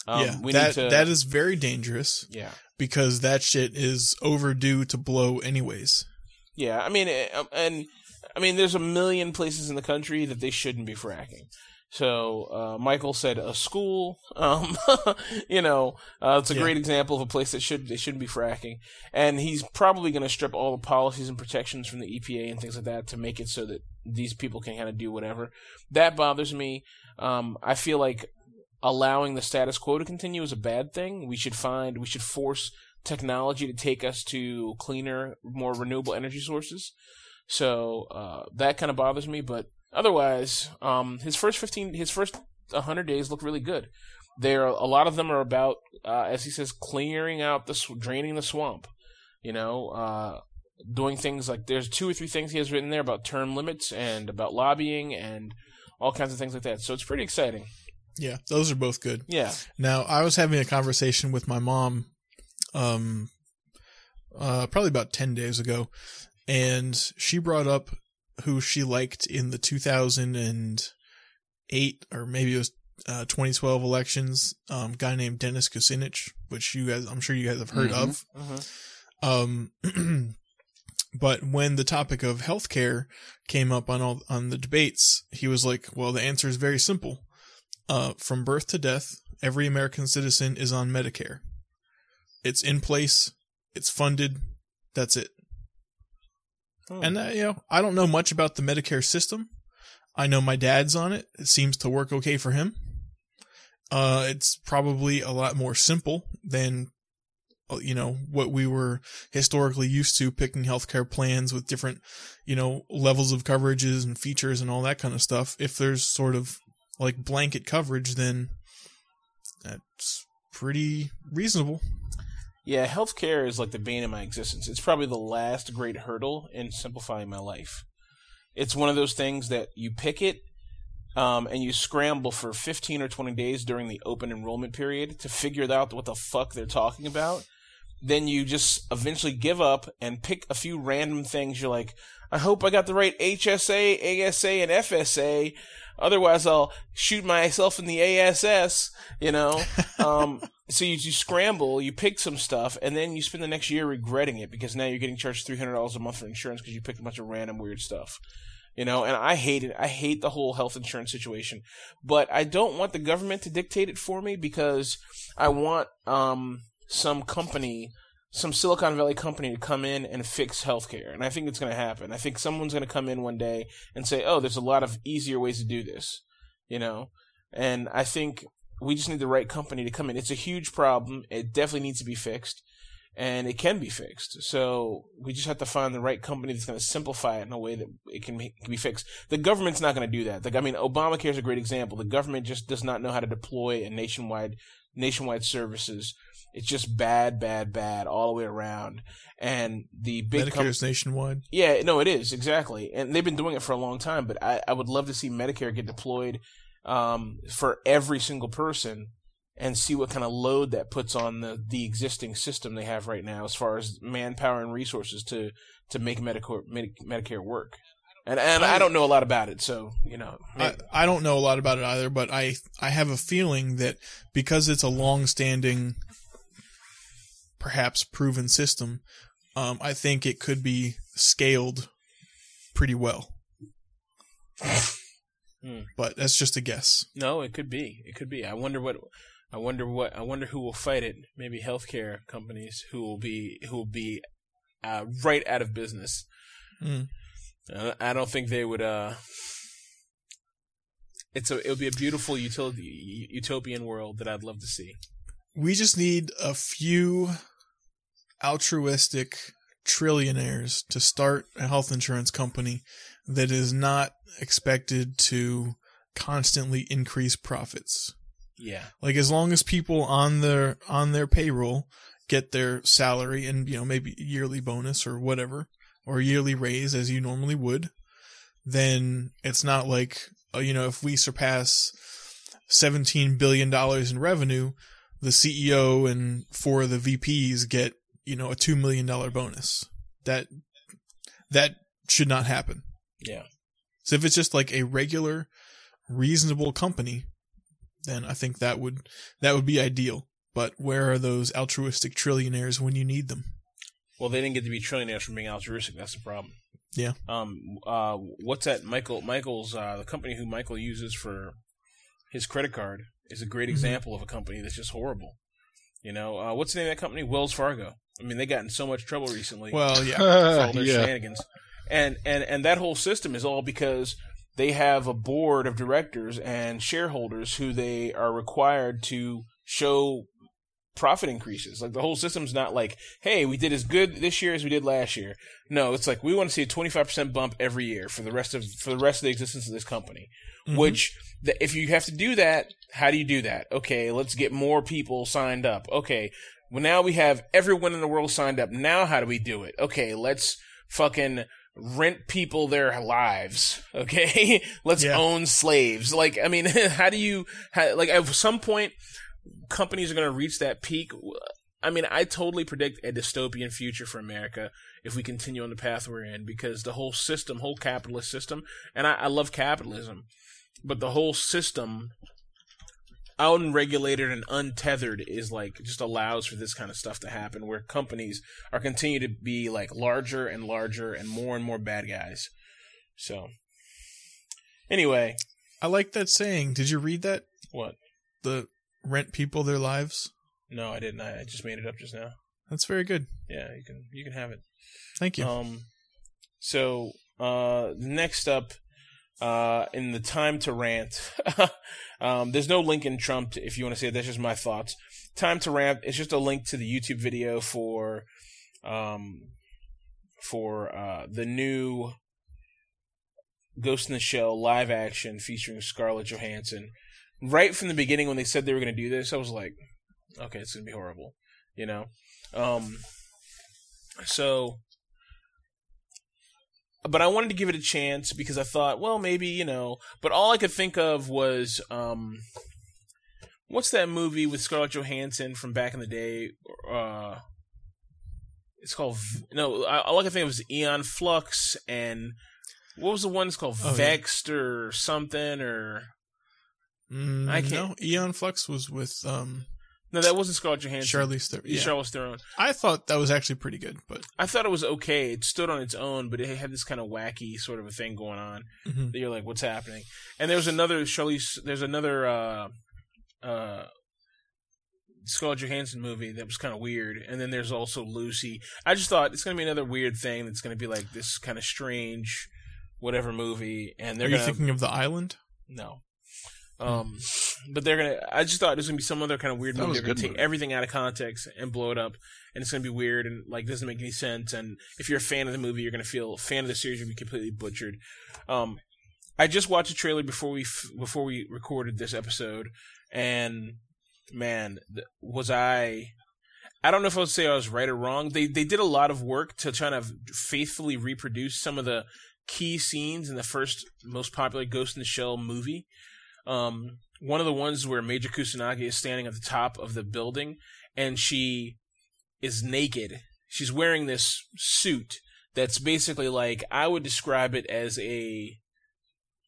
Um, yeah, we that, need to... that is very dangerous. Yeah. Because that shit is overdue to blow anyways. Yeah, I mean, and I mean, there's a million places in the country that they shouldn't be fracking. So, uh, Michael said a school, um, you know, uh, it's a yeah. great example of a place that should, they shouldn't be fracking. And he's probably going to strip all the policies and protections from the E P A and things like that to make it so that these people can kind of do whatever. That bothers me. Um, I feel like allowing the status quo to continue is a bad thing. We should find, we should force technology to take us to cleaner, more renewable energy sources. So, uh, that kind of bothers me, but otherwise, um, his first fifteen, his first one hundred days look really good. There, are, a lot of them are about, uh, as he says, clearing out the, sw- draining the swamp. You know, uh, doing things like there's two or three things he has written there about term limits and about lobbying and all kinds of things like that. So it's pretty exciting. Yeah, those are both good. Yeah. Now, I was having a conversation with my mom, um, uh, probably about ten days ago, and she brought up who she liked in the two thousand eight or maybe it was uh, twenty twelve elections, um, guy named Dennis Kucinich, which you guys, I'm sure you guys have heard mm-hmm. of. Mm-hmm. Um, but when the topic of healthcare came up on all on the debates, he was like, "Well, the answer is very simple. Uh, from birth to death, every American citizen is on Medicare. It's in place. It's funded. That's it." Oh. And, uh, you know, I don't know much about the Medicare system. I know my dad's on it. It seems to work okay for him. Uh, it's probably a lot more simple than, you know, what we were historically used to, picking healthcare plans with different, you know, levels of coverages and features and all that kind of stuff. If there's sort of like blanket coverage, then that's pretty reasonable. Yeah, healthcare is like the bane of my existence. It's probably the last great hurdle in simplifying my life. It's one of those things that you pick it, um, and you scramble for fifteen or twenty days during the open enrollment period to figure out what the fuck they're talking about. Then you just eventually give up and pick a few random things. You're like, I hope I got the right H S A, A S A, and F S A. Otherwise, I'll shoot myself in the ass, you know? Um, so you, you scramble, you pick some stuff, and then you spend the next year regretting it because now you're getting charged three hundred dollars a month for insurance because you picked a bunch of random weird stuff, you know? And I hate it. I hate the whole health insurance situation. But I don't want the government to dictate it for me because I want um, some company... some Silicon Valley company to come in and fix healthcare. And I think it's going to happen. I think someone's going to come in one day and say, oh, there's a lot of easier ways to do this, you know? And I think we just need the right company to come in. It's a huge problem. It definitely needs to be fixed, and it can be fixed. So we just have to find the right company that's going to simplify it in a way that it can be fixed. The government's not going to do that. Like, I mean, Obamacare is a great example. The government just does not know how to deploy a nationwide nationwide services. It's just bad, bad, bad all the way around. And the big Medicare's com- nationwide. Yeah, no, it is exactly, and they've been doing it for a long time. But I, I would love to see Medicare get deployed um, for every single person, and see what kind of load that puts on the, the existing system they have right now, as far as manpower and resources to to make Medicare Medicare work. And and I, I don't know a lot about it, so, you know. I, I don't know a lot about it either, but I, I have a feeling that because it's a long-standing, perhaps proven system, um, I think it could be scaled pretty well. Hmm. But that's just a guess. No, it could be. It could be. I wonder what... I wonder what... I wonder who will fight it. Maybe healthcare companies who will be who will be uh, right out of business. Hmm. I don't think they would. Uh, it's a. It would be a beautiful utility, utopian world that I'd love to see. We just need a few altruistic trillionaires to start a health insurance company that is not expected to constantly increase profits. Yeah. Like, as long as people on their on their payroll get their salary and, you know, maybe yearly bonus or whatever, or yearly raise as you normally would, then it's not like, you know, if we surpass seventeen billion dollars in revenue, the C E O and four of the V Ps get, you know, a two million dollars bonus. That, that should not happen. Yeah. So if it's just like a regular, reasonable company, then I think that would, that would be ideal. But where are those altruistic trillionaires when you need them? Well, they didn't get to be trillionaires from being altruistic. That's the problem. Yeah. Um. Uh. What's that? Michael. Michael's. Uh. The company who Michael uses for his credit card is a great mm-hmm. example of a company that's just horrible. You know. Uh. What's the name of that company? Wells Fargo. I mean, they got in so much trouble recently. Well, yeah. For all their yeah. shenanigans. And and and that whole system is all because they have a board of directors and shareholders who they are required to show profit increases. Like, the whole system's not like, hey, we did as good this year as we did last year. No, it's like, we want to see a twenty-five percent bump every year for the rest of for the rest of the existence of this company. Mm-hmm. Which, the, if you have to do that, how do you do that? Okay, let's get more people signed up. Okay, well, now we have everyone in the world signed up. Now how do we do it? Okay, let's fucking rent people their lives. Okay? Let's yeah. own slaves. Like, I mean, how do you... How, like, at some point... companies are going to reach that peak. I mean, I totally predict a dystopian future for America if we continue on the path we're in, because the whole system, whole capitalist system, and I, I love capitalism, but the whole system, unregulated and untethered, is like, just allows for this kind of stuff to happen, where companies are continue to be like larger and larger and more and more bad guys. So, anyway, I like that saying. Did you read that? What? The rent people their lives? No, I didn't. I just made it up just now. That's very good. Yeah, you can you can have it. Thank you. Um, so uh, next up, uh, in the time to rant, um, there's no link in Trump if you want to say it. That's just my thoughts. Time to rant. It's just a link to the YouTube video for, um, for uh, the new Ghost in the Shell live action featuring Scarlett Johansson. Right from the beginning, when they said they were going to do this, I was like, okay, it's going to be horrible, you know? Um, so, but I wanted to give it a chance because I thought, well, maybe, you know, but all I could think of was, um, what's that movie with Scarlett Johansson from back in the day? Uh, it's called, no, all I could think of was Eon Flux, and what was the one that's called oh, Vexed yeah. or something, or... Mm, I can't. No, Eon Flux was with um. No, that wasn't Scarlett Johansson. Charlize Theron. Yeah. Charlize Theron. I thought that was actually pretty good, but I thought it was okay. It stood on its own, but it had this kind of wacky sort of a thing going on mm-hmm. that you're like, "What's happening?" And there's another Charlize. There's another uh, uh, Scarlett Johansson movie that was kind of weird, and then there's also Lucy. I just thought it's going to be another weird thing that's going to be like this kind of strange, whatever movie. And they're. Are you gonna... thinking of The Island? No. Um, but they're gonna. I just thought it was gonna be some other kind of weird movie. They're gonna take everything out of context and blow it up, and it's gonna be weird and like doesn't make any sense. And if you're a fan of the movie, you're gonna feel fan of the series, you'll be completely butchered. Um, I just watched a trailer before we f- before we recorded this episode, and man, th- was I. I don't know if I would say I was right or wrong. They they did a lot of work to try to faithfully reproduce some of the key scenes in the first most popular Ghost in the Shell movie. Um, one of the ones where Major Kusanagi is standing at the top of the building and she is naked. She's wearing this suit that's basically like, I would describe it as a,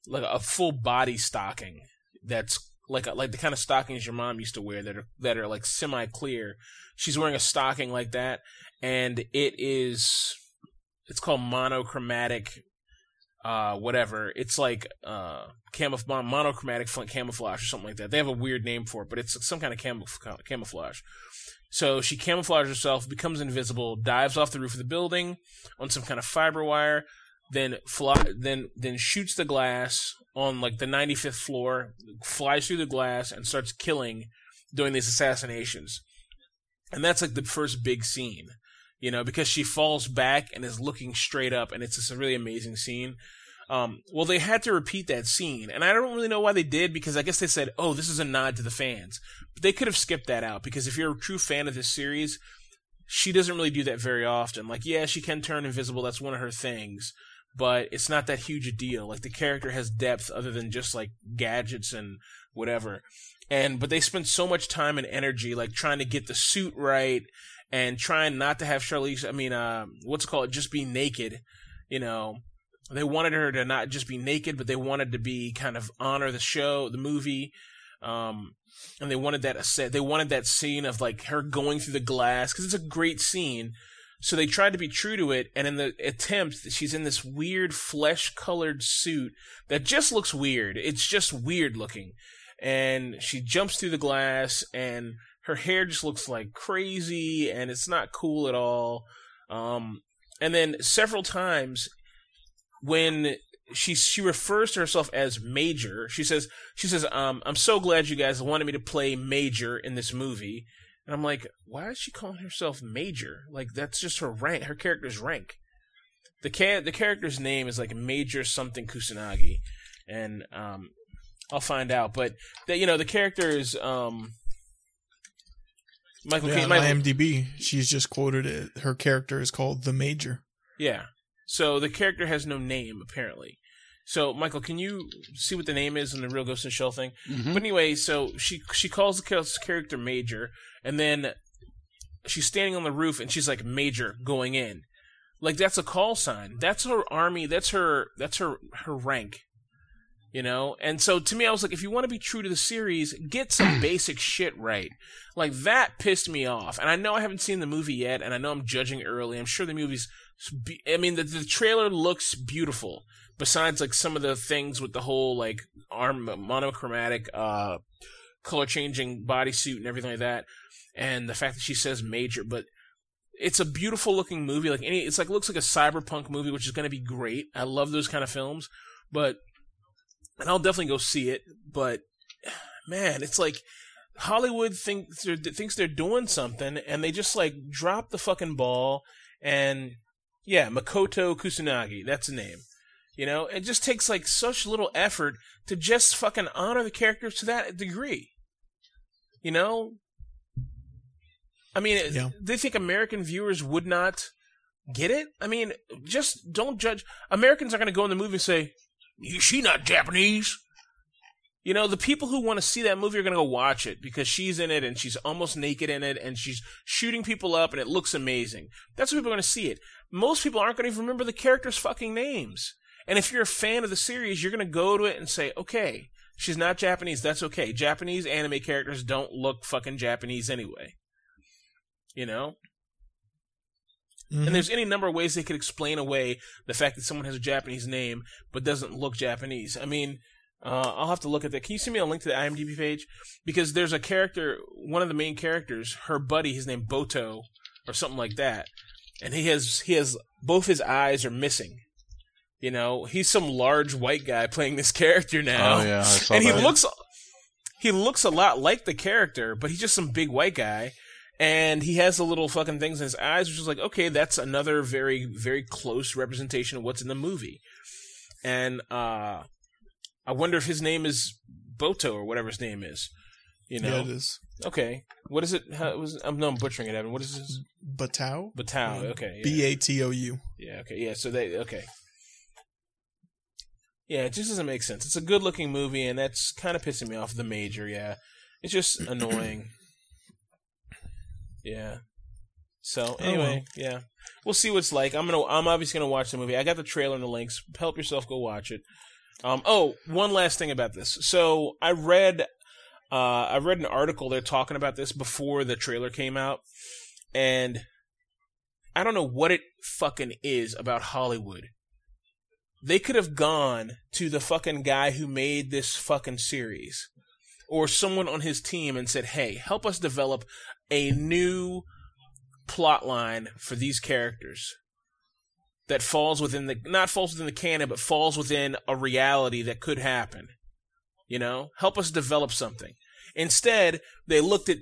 like a full body stocking. That's like, a, like the kind of stockings your mom used to wear that are, that are like semi-clear. She's wearing a stocking like that. And it is, it's called monochromatic, uh, whatever. It's like, uh, Camouf- monochromatic fl- camouflage or something like that. They have a weird name for it, but it's some kind of cam- camouflage. So she camouflages herself, becomes invisible, dives off the roof of the building on some kind of fiber wire, then fly- then then shoots the glass on like the ninety-fifth floor, flies through the glass, and starts killing, doing these assassinations. And that's like the first big scene, you know, because she falls back and is looking straight up, and it's just a really amazing scene. Um, well, they had to repeat that scene, and I don't really know why they did, because I guess they said, oh, this is a nod to the fans. But they could have skipped that out, because if you're a true fan of this series, she doesn't really do that very often. Like, yeah, she can turn invisible, that's one of her things, but it's not that huge a deal. Like, the character has depth other than just, like, gadgets and whatever. And but they spend so much time and energy, like, trying to get the suit right and trying not to have Charlize, I mean, uh, what's it called, just be naked, you know. They wanted her to not just be naked, but they wanted to be kind of honor the show, the movie, um, and they wanted that they wanted that scene of, like, her going through the glass, because it's a great scene. So they tried to be true to it, and in the attempt, she's in this weird flesh-colored suit that just looks weird. It's just weird looking. And she jumps through the glass, and her hair just looks like crazy, and it's not cool at all. Um, and then several times, when she she refers to herself as Major, she says, she says, um, I'm so glad you guys wanted me to play Major in this movie. And I'm like, why is she calling herself Major? Like, that's just her rank, her character's rank. The ca- the character's name is, like, Major something Kusanagi. And um, I'll find out. But, the, you know, the character is um, Michael Caine. Yeah, on IMDb, she's just quoted it. Her character is called The Major. Yeah. So the character has no name, apparently. So, Michael, can you see what the name is in the Real Ghost in the Shell thing? Mm-hmm. But anyway, so she she calls the character Major, and then she's standing on the roof, and she's like, Major, going in. Like, that's a call sign. That's her army. That's her That's her, her rank, you know? And so, to me, I was like, if you want to be true to the series, get some basic shit right. Like, that pissed me off. And I know I haven't seen the movie yet, and I know I'm judging early. I'm sure the movie's... I mean, the, the trailer looks beautiful. Besides, like, some of the things with the whole, like, arm monochromatic, uh, color-changing bodysuit and everything like that, and the fact that she says Major, but it's a beautiful-looking movie. Like, any, it's like looks like a cyberpunk movie, which is going to be great. I love those kind of films, but and I'll definitely go see it. But man, it's like Hollywood thinks they're, thinks they're doing something, and they just, like, drop the fucking ball. And yeah, Makoto Kusanagi, that's the name. You know, it just takes, like, such little effort to just fucking honor the characters to that degree. You know? I mean, yeah. They think American viewers would not get it? I mean, just don't judge. Americans are going to go in the movie and say, she not Japanese. You know, the people who want to see that movie are going to go watch it because she's in it and she's almost naked in it and she's shooting people up and it looks amazing. That's what people are going to see it. Most people aren't going to even remember the characters' fucking names. And if you're a fan of the series, you're going to go to it and say, okay, she's not Japanese, that's okay. Japanese anime characters don't look fucking Japanese anyway. You know? Mm-hmm. And there's any number of ways they could explain away the fact that someone has a Japanese name but doesn't look Japanese. I mean, uh, I'll have to look at that. Can you send me a link to the IMDb page? Because there's a character, one of the main characters, her buddy, his name Boto, or something like that, and he has he has both his eyes are missing. You know, he's some large white guy playing this character now. Oh, yeah, I saw and he that. looks he looks a lot like the character, but he's just some big white guy, and he has the little fucking things in his eyes, which is like, okay, that's another very, very close representation of what's in the movie. And uh, I wonder if his name is Boto or whatever his name is. You know? Yeah, it is. Okay. What is it? How, was, I'm, no, I'm butchering it, Evan. What is this? Batau? Batau, okay. Yeah. B A T O U. Yeah, okay. Yeah, so they... Okay. Yeah, it just doesn't make sense. It's a good-looking movie, and that's kind of pissing me off, The Major, yeah. It's just annoying. Yeah. So, anyway, oh, well. yeah. We'll see what it's like. I'm gonna, I'm obviously going to watch the movie. I got the trailer and the links. Help yourself go watch it. Um, oh, one last thing about this. So, I read... Uh, I read an article, they're talking about this before the trailer came out, and I don't know what it fucking is about Hollywood. They could have gone to the fucking guy who made this fucking series, or someone on his team, and said, hey, help us develop a new plot line for these characters that falls within the, not falls within the canon, but falls within a reality that could happen. You know, help us develop something. Instead, they looked at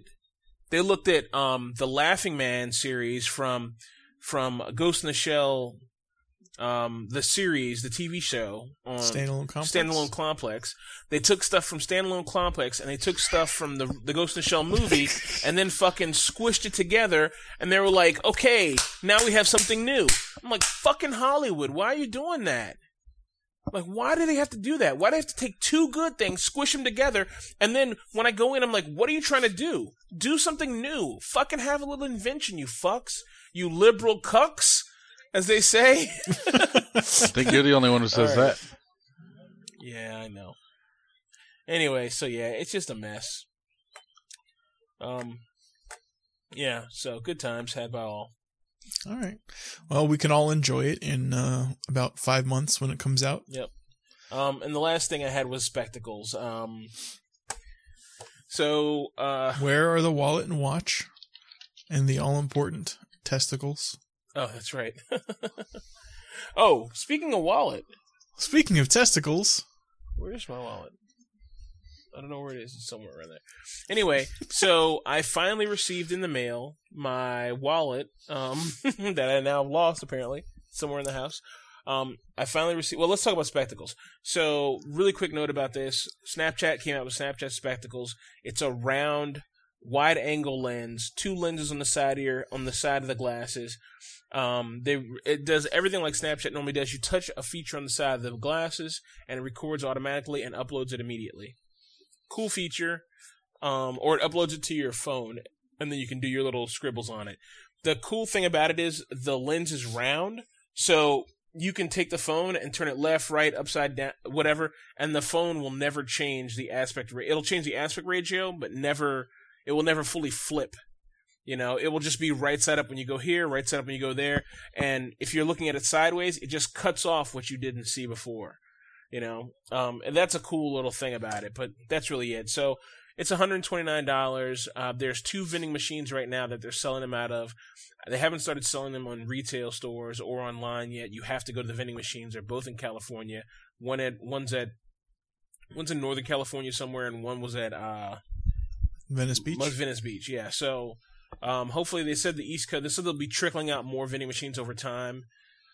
they looked at um, the Laughing Man series from from Ghost in the Shell, um, the series, the T V show on Standalone Complex. Standalone Complex. They took stuff from Standalone Complex and they took stuff from the the Ghost in the Shell movie and then fucking squished it together. And they were like, okay, now we have something new. I'm like, fucking Hollywood, why are you doing that? Like, why do they have to do that? Why do they have to take two good things, squish them together, and then when I go in, I'm like, what are you trying to do? Do something new. Fucking have a little invention, you fucks. You liberal cucks, as they say. I think you're the only one who says right. that. Yeah, I know. Anyway, so yeah, it's just a mess. Um, yeah, so good times had by all. All right. Well, we can all enjoy it in uh, about five months when it comes out. Yep. Um, and the last thing I had was spectacles. Um, so, uh, where are the wallet and watch, and the all-important testicles? Oh, that's right. Oh, speaking of wallet. Speaking of testicles, where's my wallet? I don't know where it is. It's somewhere around there. Anyway, so I finally received in the mail my wallet um, that I now lost, apparently, somewhere in the house. Um, I finally received... Well, let's talk about spectacles. So, really quick note about this. Snapchat came out with Snapchat spectacles. It's a round, wide-angle lens, two lenses on the side here, on the side of the glasses. Um, they it does everything like Snapchat normally does. You touch a feature on the side of the glasses, and it records automatically and uploads it immediately. Cool feature, um, or it uploads it to your phone, and then you can do your little scribbles on it. The cool thing about it is the lens is round, so you can take the phone and turn it left, right, upside down, whatever, and the phone will never change the aspect ratio. It'll change the aspect ratio, but never, it will never fully flip. You know, it will just be right side up when you go here, right side up when you go there, and if you're looking at it sideways, it just cuts off what you didn't see before. You know, um, and that's a cool little thing about it, but that's really it. So it's one hundred twenty-nine dollars. Uh, there's two vending machines right now that they're selling them out of. They haven't started selling them on retail stores or online yet. You have to go to the vending machines. They're both in California. One at one's at one's in Northern California somewhere, and one was at uh, Venice Beach. Venice Beach, yeah. So um, hopefully they said the East Coast. They said they'll be trickling out more vending machines over time.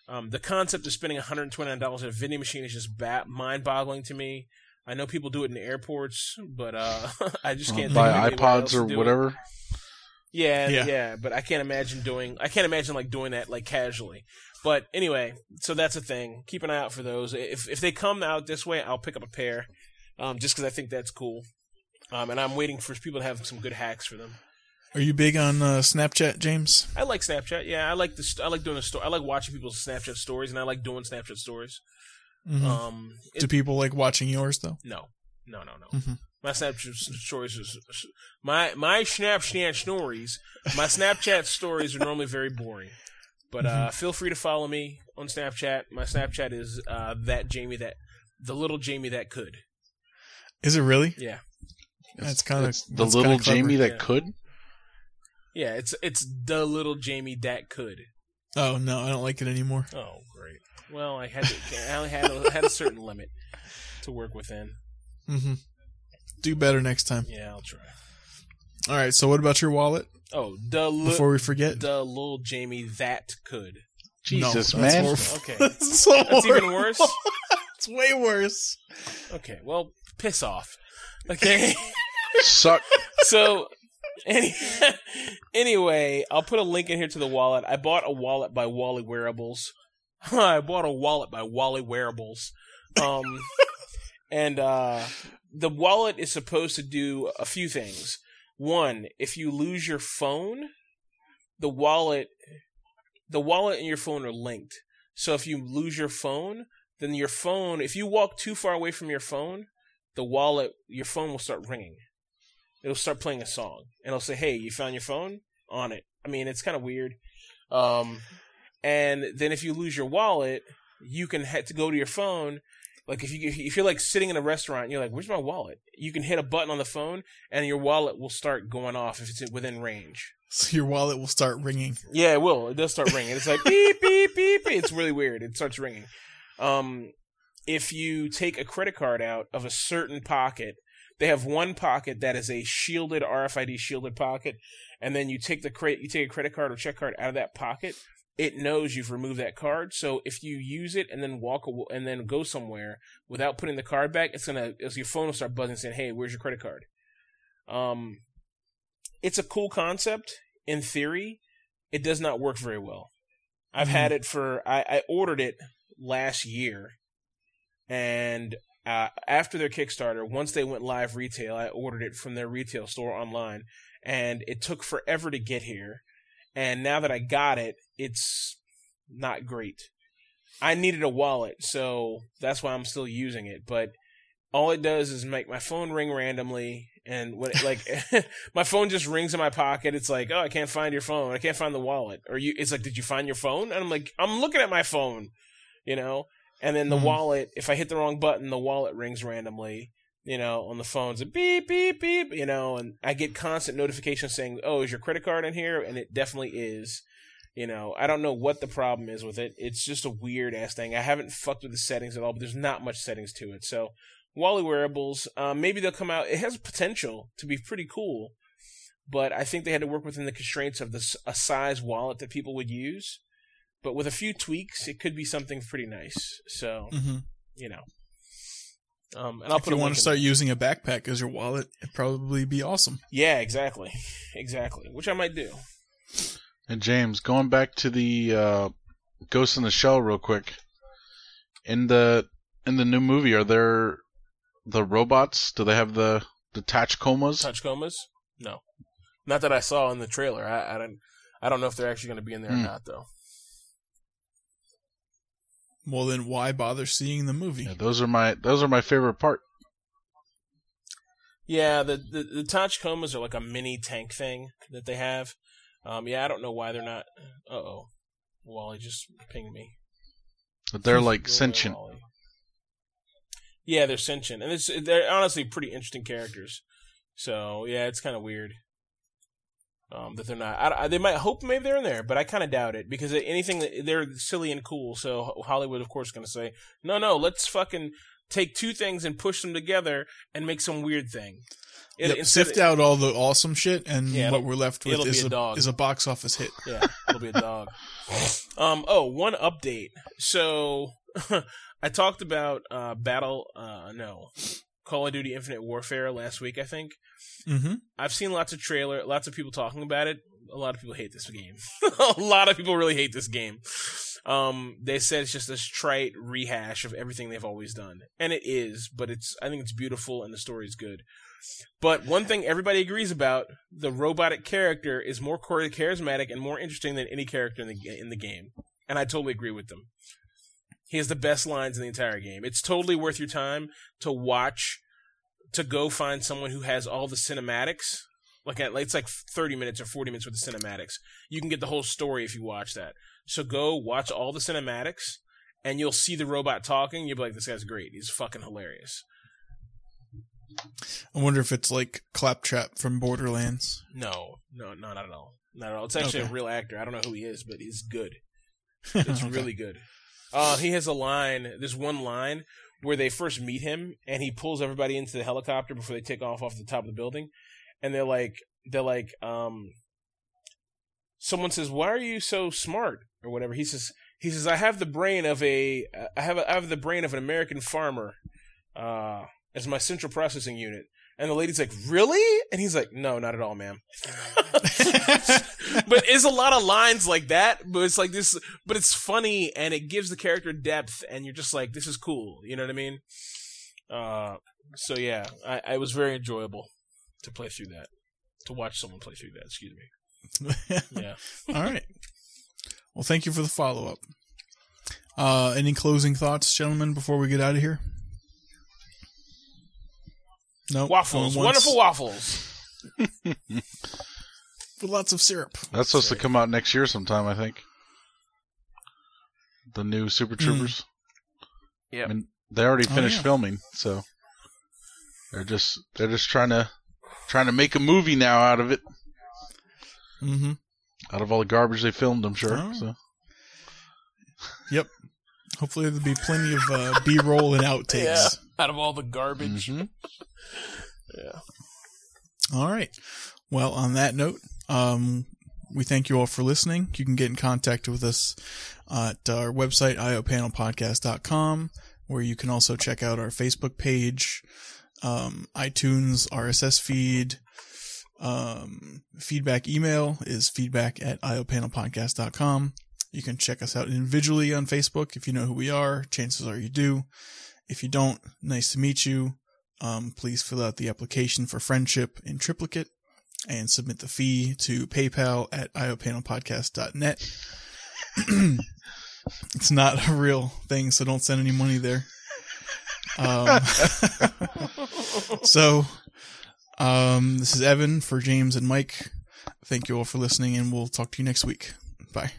Um, the concept of spending one hundred twenty-nine dollars at a vending machine is just bat- mind-boggling to me. I know people do it in airports, but uh, I just can't well, think of buy iPods or whatever. Yeah, yeah, yeah, but I can't imagine doing. I can't imagine like doing that like casually. But anyway, so that's a thing. Keep an eye out for those. If if they come out this way, I'll pick up a pair, um, just because I think that's cool. Um, and I'm waiting for people to have some good hacks for them. Are you big on uh, Snapchat, James? I like Snapchat. Yeah, I like the st- I like doing the story. I like watching people's Snapchat stories, and I like doing Snapchat stories. Mm-hmm. Um, it- Do people like watching yours though? No, no, no, no. Mm-hmm. My Snapchat stories is my my Snapchat stories. My Snapchat stories are normally very boring, but mm-hmm. uh, feel free to follow me on Snapchat. My Snapchat is uh, that Jamie that the little Jamie that could. Is it really? Yeah, that's kind of the little Jamie that yeah. could. Yeah, it's it's the little Jamie that could. Oh no, I don't like it anymore. Oh great. Well, I had to, I only had a, had a certain limit to work within. Mm-hmm. Do better next time. Yeah, I'll try. All right. So, what about your wallet? Oh, the li- before we forget, the little Jamie that could. Jesus, no, man. That's okay, that's, so that's even worse. It's way worse. Okay, well, piss off. Okay, suck. So. Any, anyway, I'll put a link in here to the wallet. I bought a wallet by Wally Wearables. I bought a wallet by Wally Wearables. Um, and uh, the wallet is supposed to do a few things. One, if you lose your phone, the wallet, the wallet and your phone are linked. So if you lose your phone, then your phone, if you walk too far away from your phone, the wallet, your phone will start ringing. It'll start playing a song, and it'll say, hey, you found your phone? On it. I mean, it's kind of weird. Um, and then if you lose your wallet, you can have to go to your phone. Like, if, you, if you're, like, sitting in a restaurant, and you're like, where's my wallet? You can hit a button on the phone, and your wallet will start going off if it's within range. So your wallet will start ringing. Yeah, it will. It does start ringing. It's like, beep, beep, beep, beep. It's really weird. It starts ringing. Um, if you take a credit card out of a certain pocket, they have one pocket that is a shielded R F I D shielded pocket, and then you take the credit, you take a credit card or check card out of that pocket. It knows you've removed that card, so if you use it and then walk away, and then go somewhere without putting the card back, it's gonna it's, your phone will start buzzing saying, "Hey, where's your credit card?" Um, it's a cool concept in theory. It does not work very well. I've mm-hmm. had it for, I, I ordered it last year, and uh, after their Kickstarter, once they went live retail, I ordered it from their retail store online, and it took forever to get here, and now that I got it, it's not great. I needed a wallet, so that's why I'm still using it, but all it does is make my phone ring randomly, and when it, like my phone just rings in my pocket. It's like, oh, I can't find your phone. I can't find the wallet. Or you, it's like, did you find your phone? And I'm like, I'm looking at my phone, you know. And then the mm. wallet, if I hit the wrong button, the wallet rings randomly, you know, on the phone. It's a beep, beep, beep, you know. And I get constant notifications saying, oh, is your credit card in here? And it definitely is. You know, I don't know what the problem is with it. It's just a weird ass thing. I haven't fucked with the settings at all, but there's not much settings to it. So. Wally Wearables, um, maybe they'll come out. It has potential to be pretty cool, but I think they had to work within the constraints of the, a size wallet that people would use. But with a few tweaks, it could be something pretty nice. So, mm-hmm. you know. Um, and I'll if put you want to start there. Using a backpack as your wallet, it'd probably be awesome. Yeah, exactly. Exactly, which I might do. And James, going back to the uh, Ghost in the Shell real quick. In the in the new movie, are there... The robots? Do they have the, the Tachcomas? Tachcomas? No. Not that I saw in the trailer. I, I, don't, I don't know if they're actually going to be in there mm. or not, though. Well, then why bother seeing the movie? Yeah, those are my those are my favorite part. Yeah, the, the, the Tachcomas are like a mini tank thing that they have. Um, yeah, I don't know why they're not... Uh-oh. Wally just pinged me. But they're like sentient. Wally. Yeah, they're sentient, and it's, they're honestly pretty interesting characters. So yeah, it's kind of weird um, that they're not. I, I, they might hope maybe they're in there, but I kind of doubt it because anything they're silly and cool. So Hollywood, of course, is going to say, no, no, let's fucking take two things and push them together and make some weird thing. It, yep, sift out all the awesome shit, and yeah, what we're left with is a, a, is a box office hit. Yeah, it'll be a dog. um. Oh, one update. So. I talked about uh, Battle, uh, no, Call of Duty Infinite Warfare last week, I think. Mm-hmm. I've seen lots of trailer, lots of people talking about it. A lot of people hate this game. A lot of people really hate this game. Um, they said it's just this trite rehash of everything they've always done. And it is, but it's I think it's beautiful and the story's good. But one thing everybody agrees about, the robotic character is more charismatic and more interesting than any character in the in the game. And I totally agree with them. He has the best lines in the entire game. It's totally worth your time to watch, to go find someone who has all the cinematics. Like at, it's like thirty minutes or forty minutes with the cinematics. You can get the whole story if you watch that. So go watch all the cinematics, and you'll see the robot talking. You'll be like, this guy's great. He's fucking hilarious. I wonder if it's like Claptrap from Borderlands. No, no, no, not at all. Not at all. It's actually okay. a real actor. I don't know who he is, but he's good. It's okay. really good. Uh, he has a line, there's one line where they first meet him and he pulls everybody into the helicopter before they take off off the top of the building. And they're like, they're like, um, someone says, why are you so smart or whatever? He says, he says, I have the brain of a, I have, a, I have the brain of an American farmer, uh, as my central processing unit. And the lady's like, really? And he's like, no, not at all, ma'am. But it's a lot of lines like that, but it's like this, but it's funny and it gives the character depth and you're just like, this is cool. You know what I mean? Uh, so yeah, I, I was very enjoyable to play through that, to watch someone play through that. Excuse me. Yeah. All right. Well, thank you for the follow-up. Uh, any closing thoughts, gentlemen, before we get out of here? Nope. Waffles, wonderful waffles. With lots of syrup. That's supposed to come out next year sometime, I think. The new Super Troopers. Mm. Yeah. I mean, they already finished oh, yeah. filming, so they're just they're just trying to trying to make a movie now out of it. Mm-hmm. Out of all the garbage they filmed, I'm sure. Oh. So. Yep. Hopefully there'll be plenty of uh, B-roll and outtakes. Yeah. Out of all the garbage. Mm-hmm. Yeah. All right. Well, on that note, um, we thank you all for listening. You can get in contact with us uh, at our website, iopanelpodcast dot com, where you can also check out our Facebook page, um, iTunes, R S S feed. Um, feedback email is feedback at iopanelpodcast dot com. You can check us out individually on Facebook if you know who we are. Chances are you do. If you don't, nice to meet you. Um, please fill out the application for friendship in triplicate and submit the fee to PayPal at iopanelpodcast dot net. It's not a real thing, so don't send any money there. Um, so um, this is Evan for James and Mike. Thank you all for listening, and we'll talk to you next week. Bye.